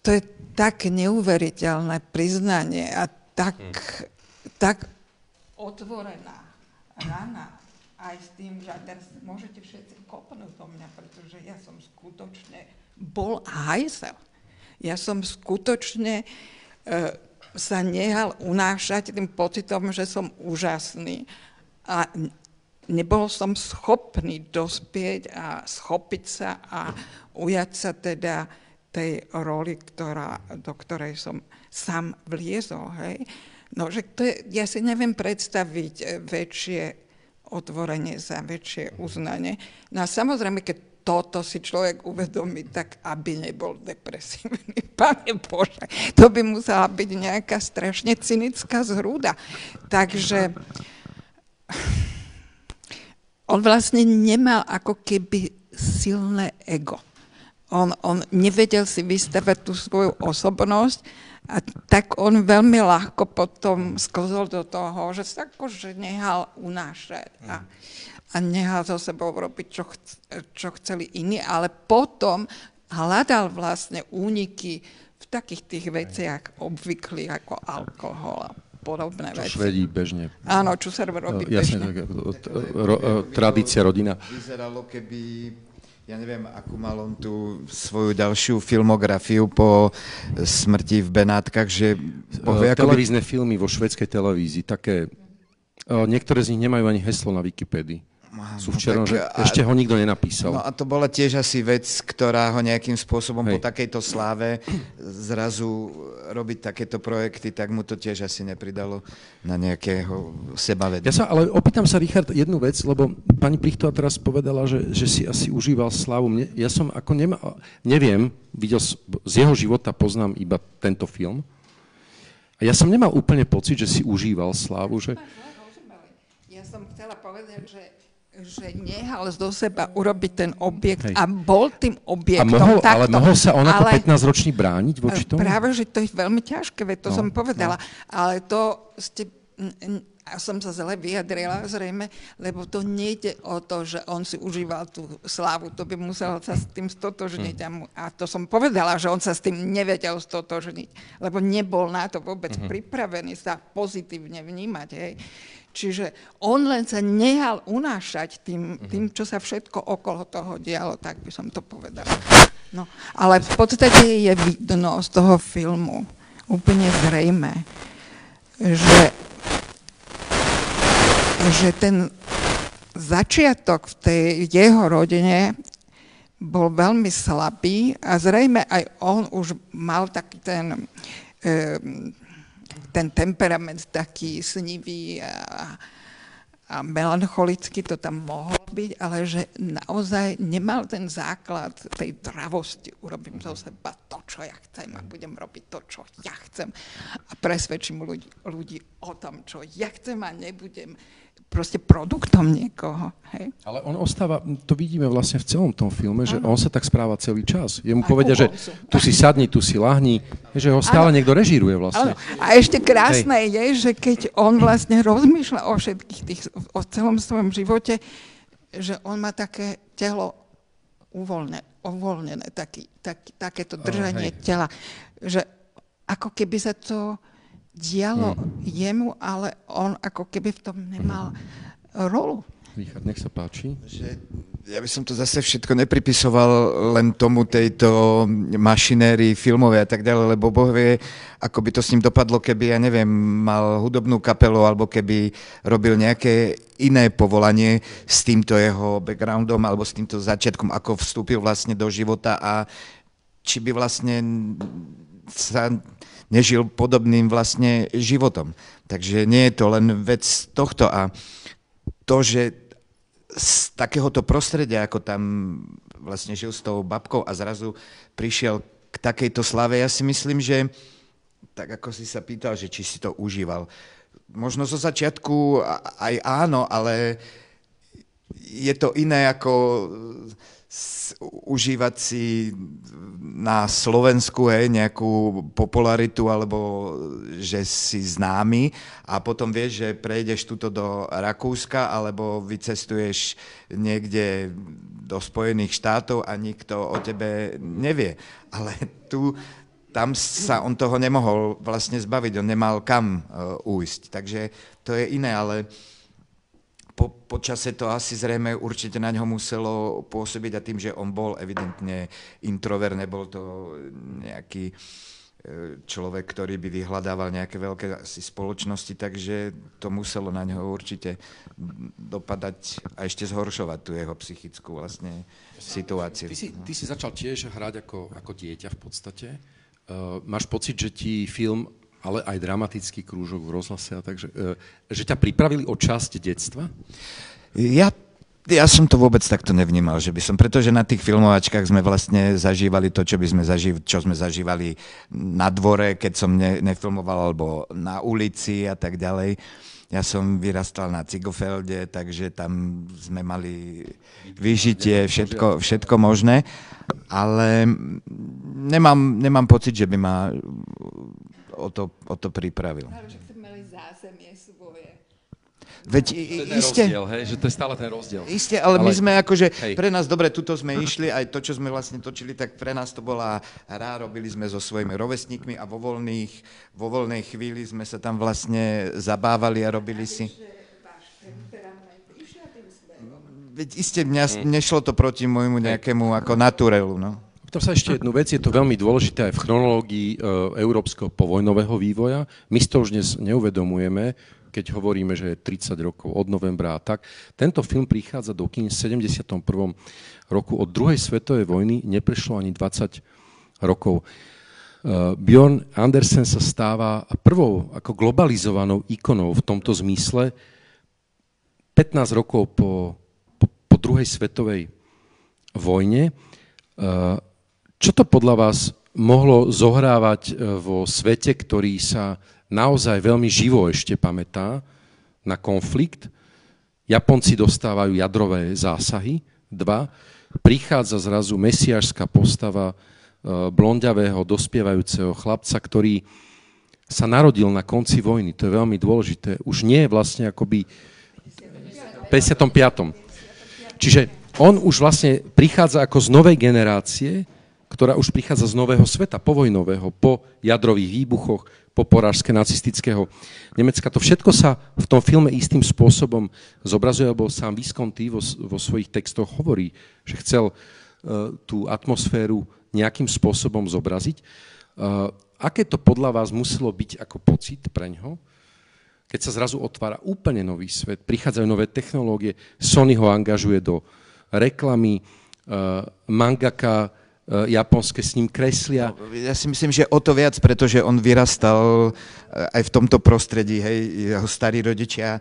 To je tak neuveriteľné priznanie a tak, hmm. tak otvorená rana. Aj s tým, že teraz môžete všetci kopnúť do mňa, pretože ja som skutočne bol hajzel. Ja som skutočne... E, sa nehal unášať tým pocitom, že som úžasný a nebol som schopný dospieť a schopiť sa a ujať sa teda tej roli, ktorá, do ktorej som sám vliezol. Hej? No, že to je, ja si neviem predstaviť väčšie otvorenie sa, väčšie uznanie. No a samozrejme, keď toto si človek uvedomí, tak aby nebol depresívny. Pane Bože, to by musela byť nejaká strašne cynická zhrúda. Takže on vlastne nemal ako keby silné ego. On, on nevedel si vystavať tú svoju osobnosť a tak on veľmi ľahko potom sklzol do toho, že sa akože nehal unášať. A, a nehal so sebou robiť, čo, chc- čo chceli iní, ale potom hľadal vlastne úniky v takých tých veciach obvyklých ako alkohol a podobné čo veci. Čo Švedí bežne. Áno, čo sa robí jasne, bežne. Jasne, tradícia, rodina. Vyzeralo, keby... Ja neviem, akú mal on tú svoju ďalšiu filmografiu po smrti v Benátkach, že... Povie, uh, televízne by... filmy vo švédskej televízii, také... Uh, niektoré z nich nemajú ani heslo na Wikipédii. Sú včera, že ešte ho nikto nenapísal. No a to bola tiež asi vec, ktorá ho nejakým spôsobom, hej, po takejto sláve zrazu robiť takéto projekty, tak mu to tiež asi nepridalo na nejakého sebavedomia. Ja sa, ale opýtam sa, Richard, jednu vec, lebo pani Plichtová teraz povedala, že, že si asi užíval slávu. Mne, ja som ako nemal, neviem, videl, z jeho života poznám iba tento film. A ja som nemal úplne pocit, že si užíval slávu, že... Ja som chcela povedať, že že nehal do seba urobiť ten objekt, hej, a bol tým objektom. A mohol, takto, ale mohol sa on ako pätnásťročný brániť voči tomu? Práve, že to je veľmi ťažké, veď to no, som povedala. No. Ale to ste, a som sa zle vyjadrila zrejme, lebo to nejde o to, že on si užíval tú slávu, to by musel sa s tým stotožniť. Hmm. A to som povedala, že on sa s tým nevedel stotožniť, lebo nebol na to vôbec hmm. pripravený sa pozitívne vnímať, hej. Čiže on len sa nehal unášať tým, tým, čo sa všetko okolo toho dialo, tak by som to povedala. No, ale v podstate je vidno z toho filmu úplne zrejme, že, že ten začiatok v tej jeho rodine bol veľmi slabý a zrejme aj on už mal taký ten... Um, ten temperament taký snivý a, a melancholický, to tam mohol byť, ale že naozaj nemal ten základ tej dravosti. Urobím zo seba to, čo ja chcem a budem robiť to, čo ja chcem a presvedčím ľudí, ľudí o tom, čo ja chcem a nebudem proste produktom niekoho. Hej. Ale on ostáva, to vidíme vlastne v celom tom filme, že ano, on sa tak správa celý čas. Jemu povedia, že tu si sadni, tu si lahni, že ho stále ano, niekto režíruje vlastne. Ano. A ešte krásne, hej, je, že keď on vlastne rozmýšľa o všetkých tých, o celom svojom živote, že on má také telo uvoľnené, uvoľnené taký, taký, takéto držanie ano, tela, že ako keby sa to dialo hmm. jemu, ale on ako keby v tom nemal hmm. rolu. Richard, nech sa páči. Že, ja by som to zase všetko nepripisoval len tomu tejto mašinérii filmovej a tak ďalej, lebo Boh vie, ako by to s ním dopadlo, keby, ja neviem, mal hudobnú kapelu alebo keby robil nejaké iné povolanie s týmto jeho backgroundom alebo s týmto začiatkom, ako vstúpil vlastne do života a či by vlastne sa... nežil podobným vlastne životom. Takže nie je to len vec tohto. A to, že z takéhoto prostredia, ako tam vlastne žil s tou babkou a zrazu prišiel k takejto slave, ja si myslím, že tak ako si sa pýtal, že či si to užíval. Možno zo začiatku aj áno, ale je to iné ako... užívať si na Slovensku, hej, nejakú popularitu, alebo že si známy a potom vieš, že prejdeš tuto do Rakúska, alebo vycestuješ niekde do Spojených štátov a nikto o tebe nevie. Ale tu, tam sa on toho nemohol vlastne zbaviť, on nemal kam uh, újsť. Takže to je iné, ale... Po, po čase to asi zrejme určite na ňo muselo pôsobiť a tým, že on bol evidentne introvert, nebol to nejaký človek, ktorý by vyhľadával nejaké veľké asi spoločnosti, takže to muselo na ňo určite dopadať a ešte zhoršovať tú jeho psychickú vlastne situáciu. Ty si, ty si začal tiež hrať ako, ako dieťa v podstate. Uh, máš pocit, že ti film, ale aj dramatický krúžok v rozhlase, takže, že ťa pripravili o časť detstva? Ja, ja som to vôbec takto nevnímal, že by som, pretože na tých filmovačkách sme vlastne zažívali to, čo by sme zažívali, čo sme zažívali na dvore, keď som ne, nefilmoval, alebo na ulici a tak ďalej. Ja som vyrastal na Cigofelde, takže tam sme mali vyžitie, všetko, všetko možné, ale nemám, nemám pocit, že by ma... O to, o to pripravil. Ale že sme mali zázemie svoje. Veď iste, rozdiel, hej, že to je stále ten rozdiel. Iste, ale, ale my sme akože, hej, pre nás, dobre, tuto sme išli, aj to, čo sme vlastne točili, tak pre nás to bola hra, robili sme so svojimi rovesníkmi a vo, voľných, vo voľnej chvíli sme sa tam vlastne zabávali a robili si... Veď iste, mňa nešlo to proti môjmu nejakému ako naturelu, no. Pýtam sa ešte jednu vec, je to veľmi dôležité aj v chronológii e, európskeho povojnového vývoja. My si to už dnes neuvedomujeme, keď hovoríme, že je tridsať rokov od novembra a tak. Tento film prichádza do kín v sedemdesiatom prvom roku. Od druhej svetovej vojny neprešlo ani dvadsať rokov. Björn Andresen sa stáva prvou ako globalizovanou ikonou v tomto zmysle pätnásť rokov po, po, po druhej svetovej vojne. Čo to podľa vás mohlo zohrávať vo svete, ktorý sa naozaj veľmi živo ešte pamätá na konflikt? Japonci dostávajú jadrové zásahy, dva. Prichádza zrazu mesiašská postava blondiavého, dospievajúceho chlapca, ktorý sa narodil na konci vojny. To je veľmi dôležité. Už nie je vlastne akoby v päťdesiatom piatom Čiže on už vlastne prichádza ako z novej generácie, ktorá už prichádza z nového sveta, povojnového, po jadrových výbuchoch, po porážke nacistického Nemecka. To všetko sa v tom filme istým spôsobom zobrazuje, lebo sám Visconti vo, vo svojich textoch hovorí, že chcel uh, tú atmosféru nejakým spôsobom zobraziť. Uh, aké to podľa vás muselo byť ako pocit preňho, keď sa zrazu otvára úplne nový svet, prichádzajú nové technológie, Sony ho angažuje do reklamy, uh, mangaka, japonské s ním kreslia. No, ja si myslím, že o to viac, pretože on vyrastal aj v tomto prostredí, hej, jeho starí rodičia,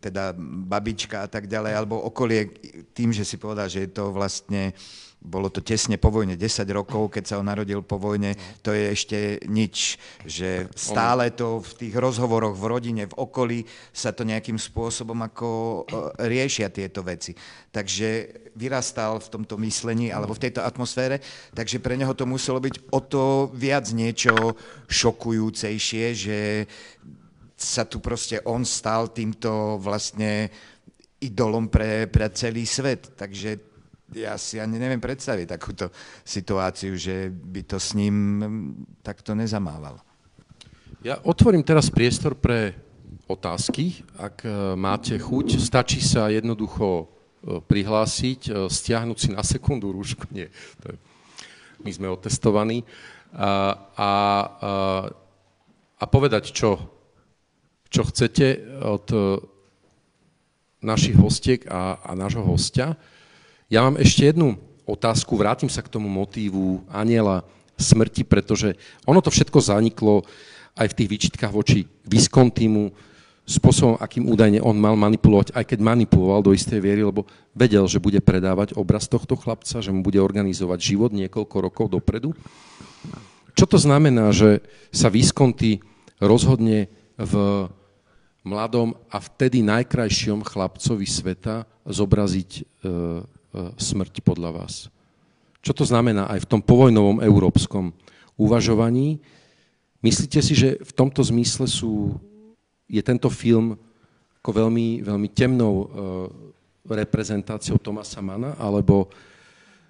teda babička a tak ďalej, alebo okolie, tým, že si povedal, že je to vlastne, bolo to tesne po vojne, desať rokov, keď sa on narodil po vojne, to je ešte nič, že stále to v tých rozhovoroch v rodine, v okolí sa to nejakým spôsobom ako riešia tieto veci. Takže vyrastal v tomto myslení alebo v tejto atmosfére, takže pre neho to muselo byť o to viac niečo šokujúcejšie, že sa tu proste on stal týmto vlastne idolom pre, pre celý svet. Takže ja si ani neviem predstaviť takúto situáciu, že by to s ním takto nezamávalo. Ja otvorím teraz priestor pre otázky, ak máte chuť. Stačí sa jednoducho prihlásiť, stiahnuť si na sekundu rúšku, nie, to je, my sme otestovaní, a, a, a povedať, čo, čo chcete od našich hostiek a, a nášho hostia. Ja mám ešte jednu otázku, vrátim sa k tomu motívu anjela smrti, pretože ono to všetko zaniklo aj v tých výčitkách voči Viscontimu, spôsobom, akým údajne on mal manipulovať, aj keď manipuloval do istej viery, lebo vedel, že bude predávať obraz tohto chlapca, že mu bude organizovať život niekoľko rokov dopredu. Čo to znamená, že sa Visconti rozhodne v mladom a vtedy najkrajšom chlapcovi sveta zobraziť e, e, smrť podľa vás? Čo to znamená aj v tom povojnovom európskom uvažovaní? Myslíte si, že v tomto zmysle sú... je tento film ako veľmi, veľmi temnou e, reprezentáciou Thomasa Manna, alebo,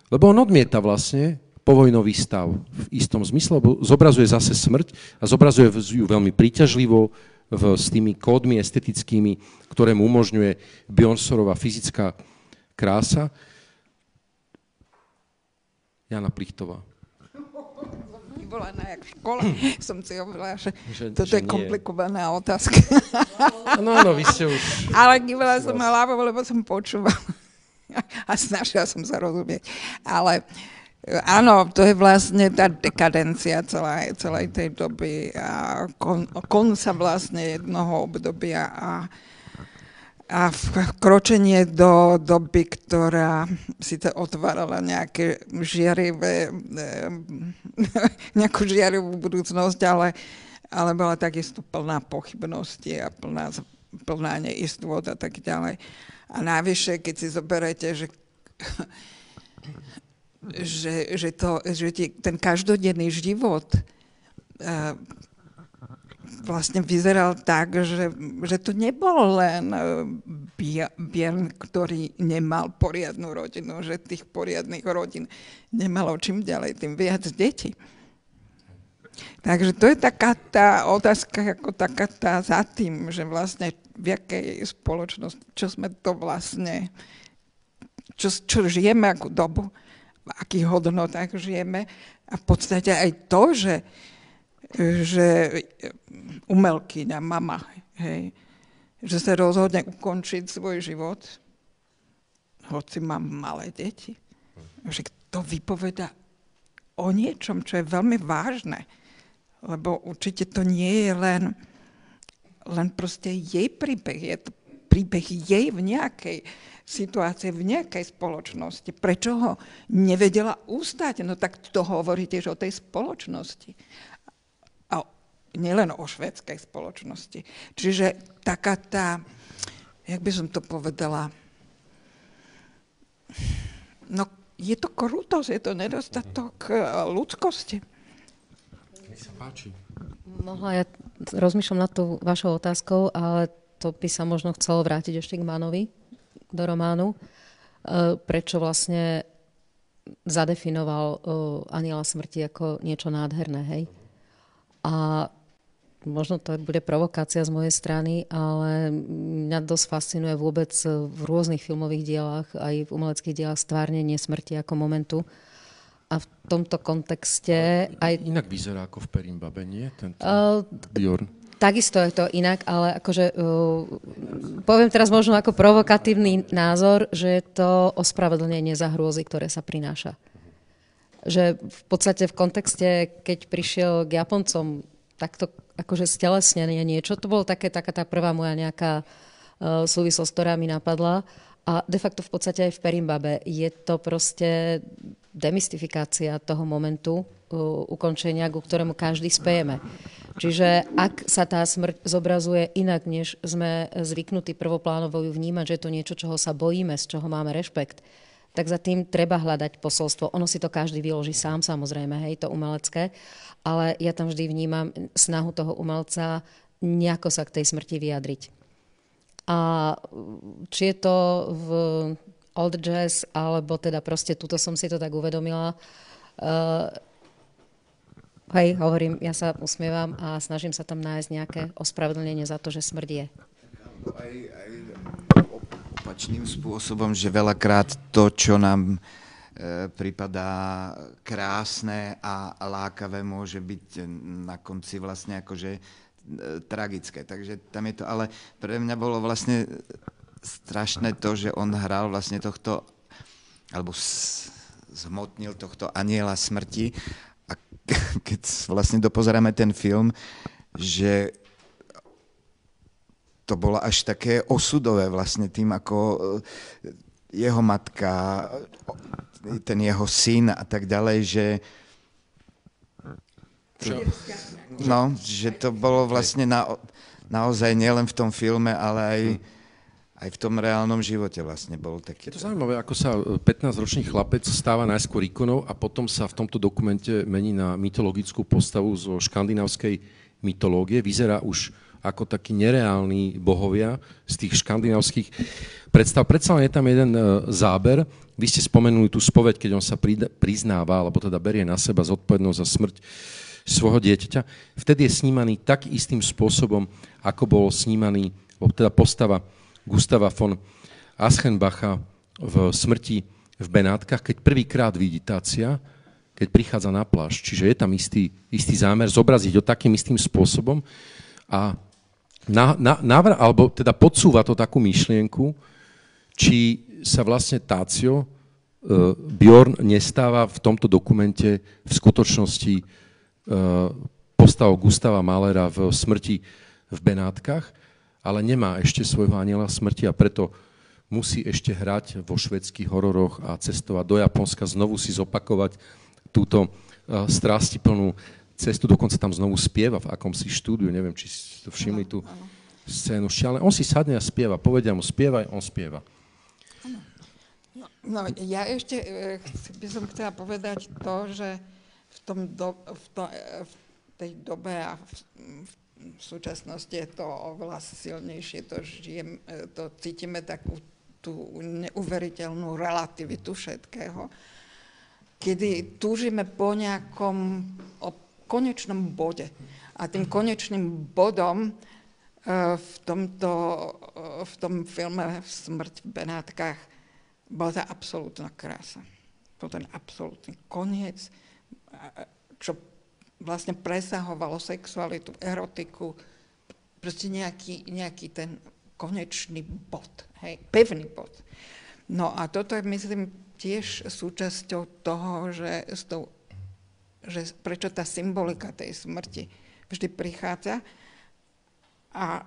lebo on odmieta vlastne povojnový stav v istom zmysle, lebo zobrazuje zase smrť a zobrazuje ju veľmi príťažlivo v, s tými kódmi estetickými, ktoré mu umožňuje Björnsorová fyzická krása. Jana Plichtová. Bola na jak v škole, som si hovorila, že, že toto že je komplikovaná nie. Otázka. No, no, vy ste už... Ale kývala som hlavou, lebo som počúvala a snažila som sa rozumieť. Ale áno, to je vlastne tá dekadencia celá, celej tej doby a kon, konca vlastne jednoho obdobia a, a vkročenie do doby, ktorá si to otvárala nejaké žiarivé... nejakú žiarivú budúcnosť, ale, ale bola takisto plná pochybnosti a plná, plná neistôt a tak ďalej. A navyše, keď si zoberete, že, že, že, to, že ten každodenný život vlastne vyzeral tak, že, že to nebol len Björn, ktorý nemal poriadnu rodinu, že tých poriadnych rodín nemalo čím ďalej, tým viac detí. Takže to je taká tá otázka, ako taká tá za tým, že vlastne v jakej spoločnosti, čo sme to vlastne, čo, čo žijeme akú dobu, v akých hodnotách žijeme a v podstate aj to, že že umelkyňa, mama, hej, že sa rozhodne ukončiť svoj život, hoci mám malé deti. Že to vypoveda o niečom, čo je veľmi vážne. Lebo určite to nie je len, len proste jej príbeh. Je to príbeh jej v nejakej situácii, v nejakej spoločnosti. Prečo ho nevedela ustať? No tak to hovorí tiež o tej spoločnosti. A nielen o švédskej spoločnosti. Čiže taká tá, jak by som to povedala, no je to krutosť, je to nedostatok ľudskosti. Nech sa páči. Mohla, ja rozmýšľam nad tou vašou otázkou, ale to by sa možno chcelo vrátiť ešte k Mannovi, do románu. Prečo vlastne zadefinoval Aniela smrti ako niečo nádherné, hej? A možno to bude provokácia z mojej strany, ale mňa dosť fascinuje vôbec v rôznych filmových dielách, aj v umeleckých dielách, stvárnenie smrti ako momentu. A v tomto kontexte aj... Inak vyzerá ako v Perimbabe, nie? Tento uh, Björn. Takisto je to inak, ale akože, uh, poviem teraz možno ako provokatívny názor, že je to ospravedlnenie za hrôzy, ktoré sa prináša. Že v podstate v kontexte, keď prišiel k Japoncom, takto akože stelesnenie niečo, to bola taká tá prvá moja nejaká uh, súvislosť, ktorá mi napadla. A de facto v podstate aj v Perimbabe je to proste demystifikácia toho momentu uh, ukončenia, ku ktorému každý spejeme. Čiže ak sa tá smrť zobrazuje inak, než sme zvyknutí prvoplánovo ju vnímať, že je to niečo, čoho sa bojíme, z čoho máme rešpekt, tak za tým treba hľadať posolstvo. Ono si to každý vyloží sám, samozrejme, hej, to umelecké, ale ja tam vždy vnímam snahu toho umelca nejako sa k tej smrti vyjadriť. A či je to v old jazz, alebo teda proste túto som si to tak uvedomila, uh, hej, hovorím, ja sa usmievam a snažím sa tam nájsť nejaké ospravedlnenie za to, že smrť je. Aj, aj opačným spôsobom, že veľakrát to, čo nám e, pripadá krásne a lákavé, môže byť na konci vlastne akože e, tragické. Takže tam je to, ale pre mňa bolo vlastne strašné to, že on hral vlastne tohto, alebo zhmotnil tohto aniela smrti. A keď vlastne dopozeráme ten film, že to bolo až také osudové vlastne tým, ako jeho matka, ten jeho syn a tak ďalej, že... No, že to bolo vlastne na, naozaj nielen v tom filme, ale aj... Aj v tom reálnom živote vlastne bol taký. Je to zaujímavé, ako sa pätnásťročný chlapec stáva najskôr ikonou a potom sa v tomto dokumente mení na mytologickú postavu zo škandinávskej mytológie. Vyzerá už ako taký nereálny bohovia z tých škandinávskych predstav. Predsa je tam jeden záber. Vy ste spomenuli tú spoveď, keď on sa priznáva, alebo teda berie na seba zodpovednosť za smrť svojho dieťaťa. Vtedy je snímaný tak istým spôsobom, ako bol snímaný, teda postava Gustava von Aschenbacha v Smrti v Benátkach, keď prvýkrát vidí Tácia, keď prichádza na pláž. Čiže je tam istý, istý zámer zobraziť ho takým istým spôsobom a na, na, návr, alebo teda podsúva to takú myšlienku, či sa vlastne Tácio e, Björn nestáva v tomto dokumente v skutočnosti e, postavou Gustava Mahlera v Smrti v Benátkach, ale nemá ešte svojho aniela smrti a preto musí ešte hrať vo švédskych hororoch a cestovať do Japonska, znovu si zopakovať túto strastiplnú cestu, dokonca tam znovu spieva v akomsi štúdiu, neviem, či si to všimli tú scénu, ale on si sadne a spieva, povedia mu spievaj, on spieva. No, no ja ešte by som chcela povedať to, že v, tom do, v, to, v tej dobe a v, v v súčasnosti je to oveľa silnejšie, to, žijem, to cítime takú tú neuveriteľnú relativitu všetkého, kedy túžime po nejakom o konečnom bode. A tým konečným bodom v, tomto, v tom filme Smrť v Benátkach bola tá absolútna krása. To ten absolútny koniec, čo vlastne presahovalo sexualitu, erotiku, proste nejaký, nejaký ten konečný bod, hej, pevný bod. No a toto je, myslím, tiež súčasťou toho, že, s tou, že prečo tá symbolika tej smrti vždy prichádza. A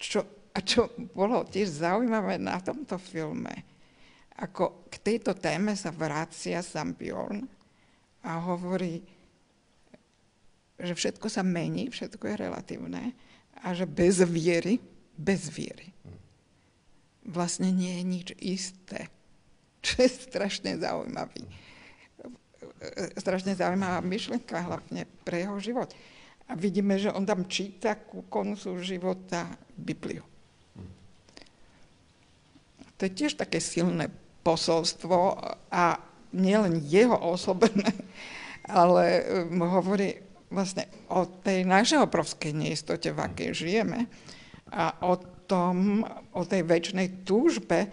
čo, a čo bolo tiež zaujímavé na tomto filme, ako k tejto téme sa vracia sám Björn a hovorí, že všetko sa mení, všetko je relatívne a že bez viery, bez viery vlastne nie je nič isté. Čo je strašne zaujímavý. Strašne zaujímavá myšlienka, hlavne pre jeho život. A vidíme, že on tam číta ku koncu života Bibliu. To je tiež také silné posolstvo a nielen jeho osobné, ale hovorí vlastne o tej našej obrovskej neistote, v akej žijeme a o tom, o tej večnej túžbe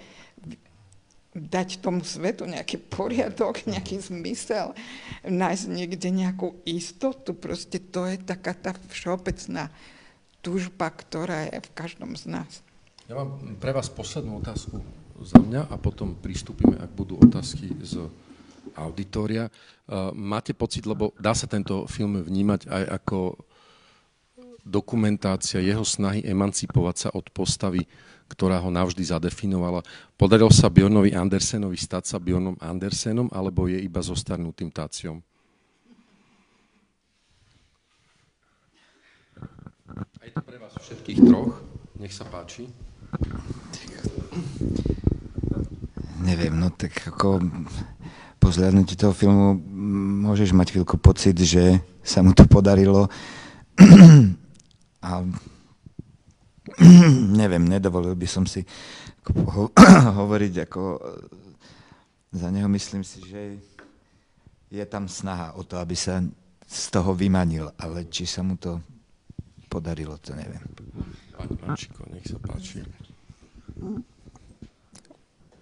dať tomu svetu nejaký poriadok, nejaký zmysel, nájsť niekde nejakú istotu. Proste to je taká tá všeobecná túžba, ktorá je v každom z nás. Ja mám pre vás poslednú otázku za mňa a potom pristúpime, ak budú otázky z auditoria. Máte pocit, lebo dá sa tento film vnímať aj ako dokumentácia jeho snahy emancipovať sa od postavy, ktorá ho navždy zadefinovala. Podarilo sa Björnovi Andresenovi stať sa Björnom Andresenom, alebo je iba zostarnutým Táciom? Aj to pre vás všetkých troch. Nech sa páči. Neviem, no tak ako po zhľadnutí toho filmu môžeš mať chvíľku pocit, že sa mu to podarilo. A neviem, nedovolil by som si ho- hovoriť, ako za neho myslím si, že je tam snaha o to, aby sa z toho vymanil, ale či sa mu to podarilo, to neviem. Pani Vančíko, nech sa páči.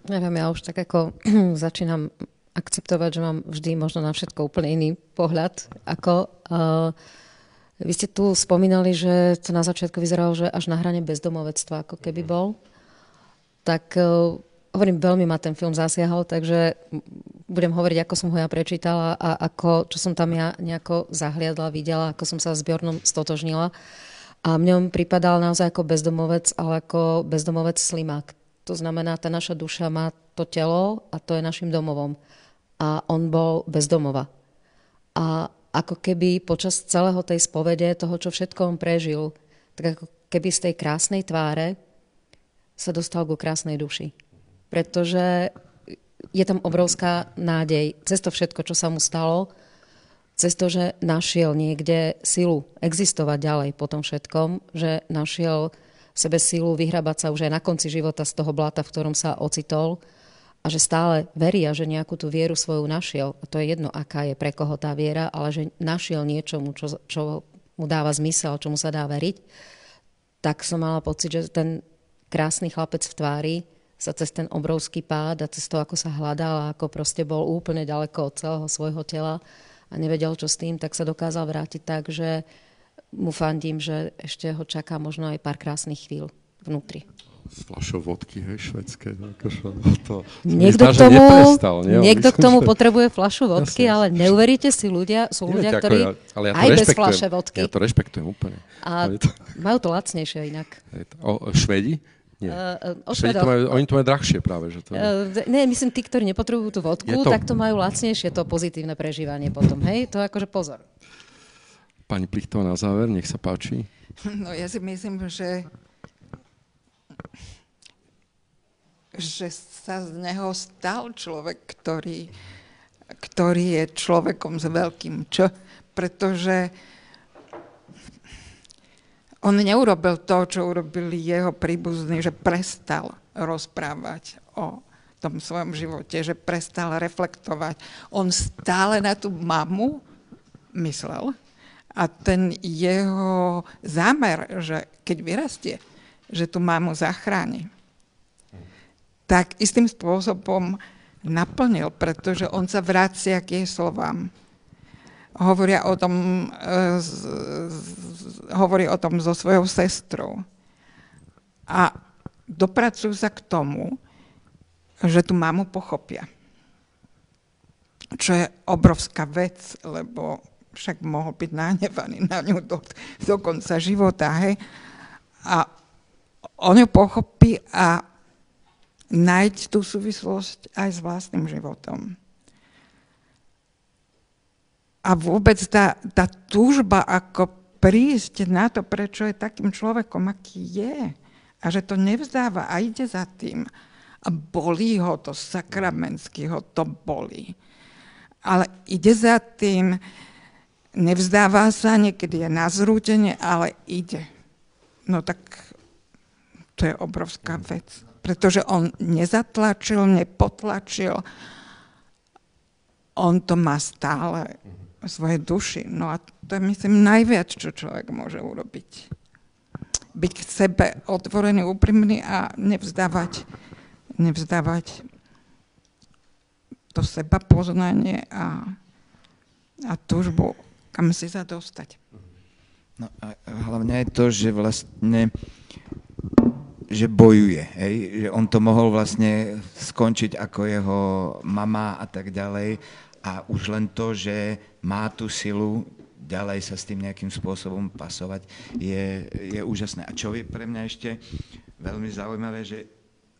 Neviem, ja už tak ako začínam akceptovať, že mám vždy možno na všetko úplne iný pohľad. Ako, uh, vy ste tu spomínali, že to na začiatku vyzeralo, že až na hrane bezdomovectva, ako keby bol. Tak uh, hovorím, veľmi ma ten film zasiahol, takže budem hovoriť, ako som ho ja prečítala a ako, čo som tam ja nejako zahliadla, videla, ako som sa s Björnom stotožnila. A mňom pripadal naozaj ako bezdomovec, ale ako bezdomovec slimák. To znamená, tá naša duša má to telo a to je našim domovom. A on bol bezdomova. A ako keby počas celého tej spovede, toho, čo všetko on prežil, tak ako keby z tej krásnej tváre sa dostal ku krásnej duši. Pretože je tam obrovská nádej. Cez to všetko, čo sa mu stalo, cez to, že našiel niekde silu existovať ďalej po tom všetkom, že našiel v sebe silu vyhrabať sa už aj na konci života z toho bláta, v ktorom sa ocitol a že stále verí a že nejakú tú vieru svoju našiel. A to je jedno, aká je pre koho tá viera, ale že našiel niečomu, čo, čo mu dáva zmysel, čomu sa dá veriť, tak som mala pocit, že ten krásny chlapec v tvári sa cez ten obrovský pád a cez to, ako sa hľadal a ako proste bol úplne ďaleko od celého svojho tela, a nevedel, čo s tým, tak sa dokázal vrátiť tak, že mu fandím, že ešte ho čaká možno aj pár krásnych chvíľ vnútri. S fľašou vodky, hej, švédske. To, niekto k tomu, niekto k tomu potrebuje fľašu vodky, jasne, ale neuveríte si, ľudia sú ľudia, neviete, ktorí ja, ja aj bez fľaše vodky. Ja to rešpektujem úplne. A to... majú to lacnejšie inak. O, Švédi? Nie. Uh, to majú, oni to majú drahšie práve. Že to... uh, ne, myslím, tí, ktorí nepotrebujú tú vodku, to... tak to majú lacnejšie, to pozitívne prežívanie potom. Hej, to akože pozor. Pani Plichtová na záver, nech sa páči. No ja si myslím, že že sa z neho stal človek, ktorý, ktorý je človekom s veľkým Č, pretože on neurobil to, čo urobili jeho príbuzní, že prestal rozprávať o tom svojom živote, že prestal reflektovať. On stále na tú mamu myslel a ten jeho zámer, že keď vyrastie, že tú mamu zachráni, tak istým spôsobom naplnil, pretože on sa vracia k jej slovám. Hovoria o tom, hovorí o tom so svojou sestrou. a dopracujú sa k tomu, že tú mamu pochopia. Čo je obrovská vec, lebo však mohol byť nahnevaný na ňu do, do konca života, hej. A on ju pochopí a nájde tú súvislosť aj s vlastným životom. A vôbec tá, tá túžba, ako prísť na to, prečo je takým človekom, aký je, a že to nevzdáva a ide za tým. A bolí ho to, sakramentsky ho to bolí. Ale ide za tým, nevzdáva sa, niekedy je na zrútenie, ale ide. No tak to je obrovská vec, pretože on nezatlačil, nepotlačil, on to má stále v svojej duši. No a to je, myslím, najviac, čo človek môže urobiť. Byť k sebe otvorený, úprimný a nevzdávať, nevzdávať to seba poznanie a, a túžbu, kam si sa dostať. No a hlavne je to, že vlastne že bojuje, hej? Že on to mohol vlastne skončiť ako jeho mama a tak ďalej a už len to, že má tú silu ďalej sa s tým nejakým spôsobom pasovať je, je úžasné. A čo je pre mňa ešte veľmi zaujímavé, že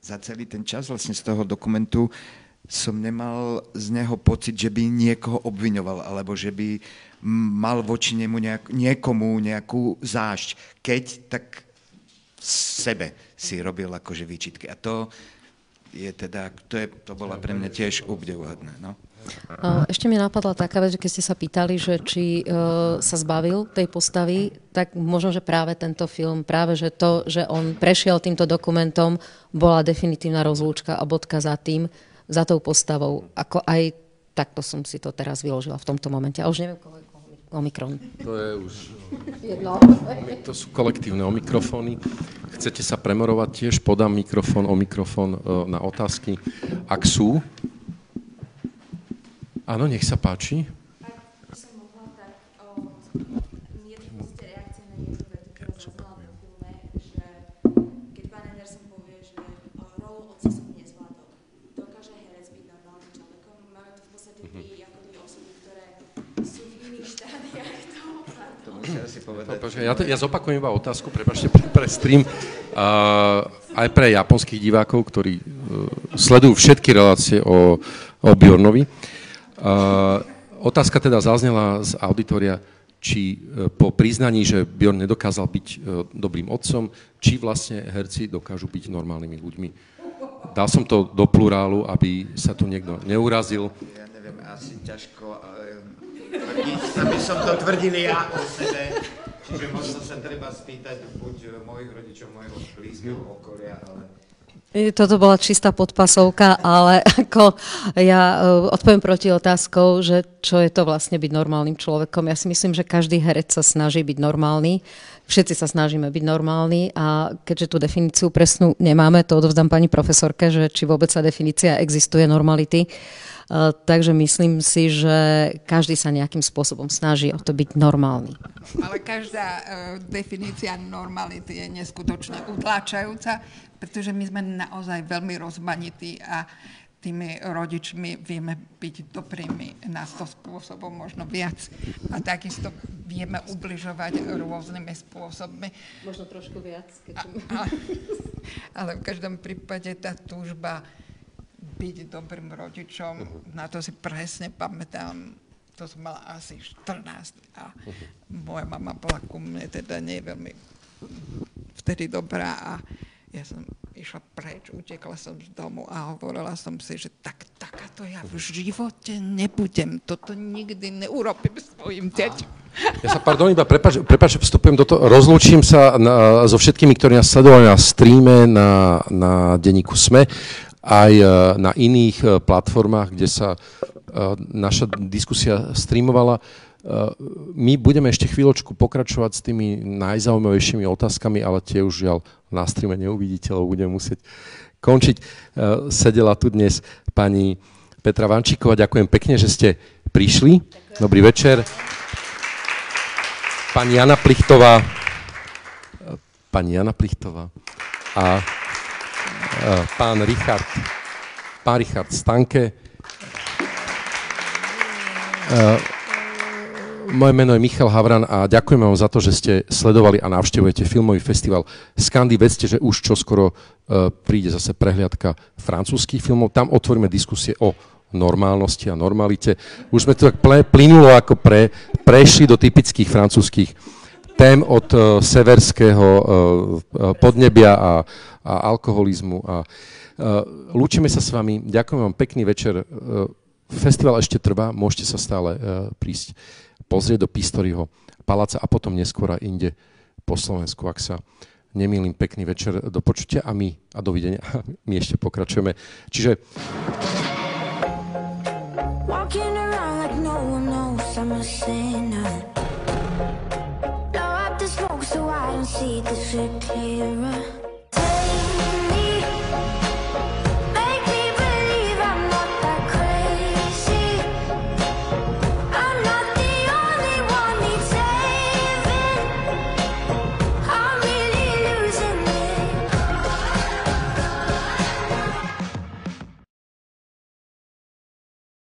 za celý ten čas vlastne z toho dokumentu som nemal z neho pocit, že by niekoho obviňoval, alebo že by mal voči nemu nejak, niekomu nejakú zášť. Keď, tak sebe si robil akože výčitky. A to je teda, to, je, to bola pre mňa tiež obdivuhodné. No. Ešte mi napadla taká vec, že keď ste sa pýtali, že či uh, sa zbavil tej postavy, tak možno, že práve tento film, práve že to, že on prešiel týmto dokumentom, bola definitívna rozlúčka a bodka za tým, za tou postavou. Ako aj takto som si to teraz vyložila v tomto momente. A už neviem, koho je. Omikron. To je už... Jedno. To sú kolektívne omikrofóny. Chcete sa premorovať tiež? Podám mikrofón, omikrofón na otázky. Ak sú... Áno, nech sa páči. Ak by som mohla, tak je to proste reakcia na jednu vetu, ktorú zaznala na filme, že keď pán Andersen povie, že rolu otca som nezvládol, dokáže herec byť normálnym človekom. Máme tu v podstate tri ako tie osoby, ktoré sú v iných štádiách toho. To musíte asi povedať. Ja, ja zopakujem iba otázku, prepáčte, pre stream. Uh, aj pre japonských divákov, ktorí uh, sledujú všetky relácie o, o Björnovi. Uh, otázka teda zaznela z auditoria, či uh, po priznaní, že Björn nedokázal byť uh, dobrým otcom, či vlastne herci dokážu byť normálnymi ľuďmi. Dal som to do plurálu, aby sa tu niekto neurazil. Ja neviem, asi ťažko uh, tvrdiť, aby som to tvrdil ja o sebe. Čiže možno sa treba spýtať buď mojich rodičov, mojho blízkeho okolia, ale... Toto bola čistá podpasovka, ale ako ja odpoviem proti otázkou, že čo je to vlastne byť normálnym človekom. Ja si myslím, že každý herec sa snaží byť normálny. Všetci sa snažíme byť normálni a keďže tú definíciu presnú nemáme, to odovzdám pani profesorke, že či vôbec sa definícia existuje normality. Takže myslím si, že každý sa nejakým spôsobom snaží o to byť normálny. Ale každá definícia normality je neskutočne utláčajúca, pretože my sme naozaj veľmi rozmanití a tými rodičmi vieme byť dobrými na sto spôsobom, možno viac. A takisto vieme ubližovať rôznymi spôsobmi. Možno trošku viac. Keďže... A, a, ale v každom prípade tá túžba byť dobrým rodičom, na to si presne pamätám, to som mala asi štrnásť a moja mama bola ku mne, teda nie veľmi vtedy dobrá a ja som išla preč, utekla som z domu a hovorila som si, že tak, takáto ja v živote nebudem, toto nikdy neurobím svojim deťom. Ja sa, pardon, iba prepáč, prepáč, vstupujem do toho, rozlúčim sa na, so všetkými, ktorí nás sledovali na streame, na, na denníku SME, aj na iných platformách, kde sa naša diskusia streamovala. My budeme ešte chvíľočku pokračovať s tými najzaujímavejšími otázkami, ale tie už žiaľ na streame neuvidíte, lebo budeme musieť končiť. Sedela tu dnes pani Petra Vančíková. Ďakujem pekne, že ste prišli. Dobrý večer. Pani Jana Plichtová. Pani Jana Plichtová. a pán Richard, pán Richard Stanke. Moje meno je Michal Havran a ďakujeme vám za to, že ste sledovali a navštevujete filmový festival Skandy. Vedzte, že už čoskoro príde zase prehliadka francúzskych filmov. Tam otvoríme diskusie o normálnosti a normalite. Už sme to tak plynulo ako pre, prešli do typických francúzskych tém od severského podnebia a, a alkoholizmu. A, a, lúčime sa s vami. Ďakujem vám, pekný večer. Festival ešte trvá, môžete sa stále prísť pozrieť do Pistorijho paláca a potom neskôr a inde po Slovensku, ak sa nemýlim. Pekný večer, do počutia a my a dovidenia. A my ešte pokračujeme. Čiže...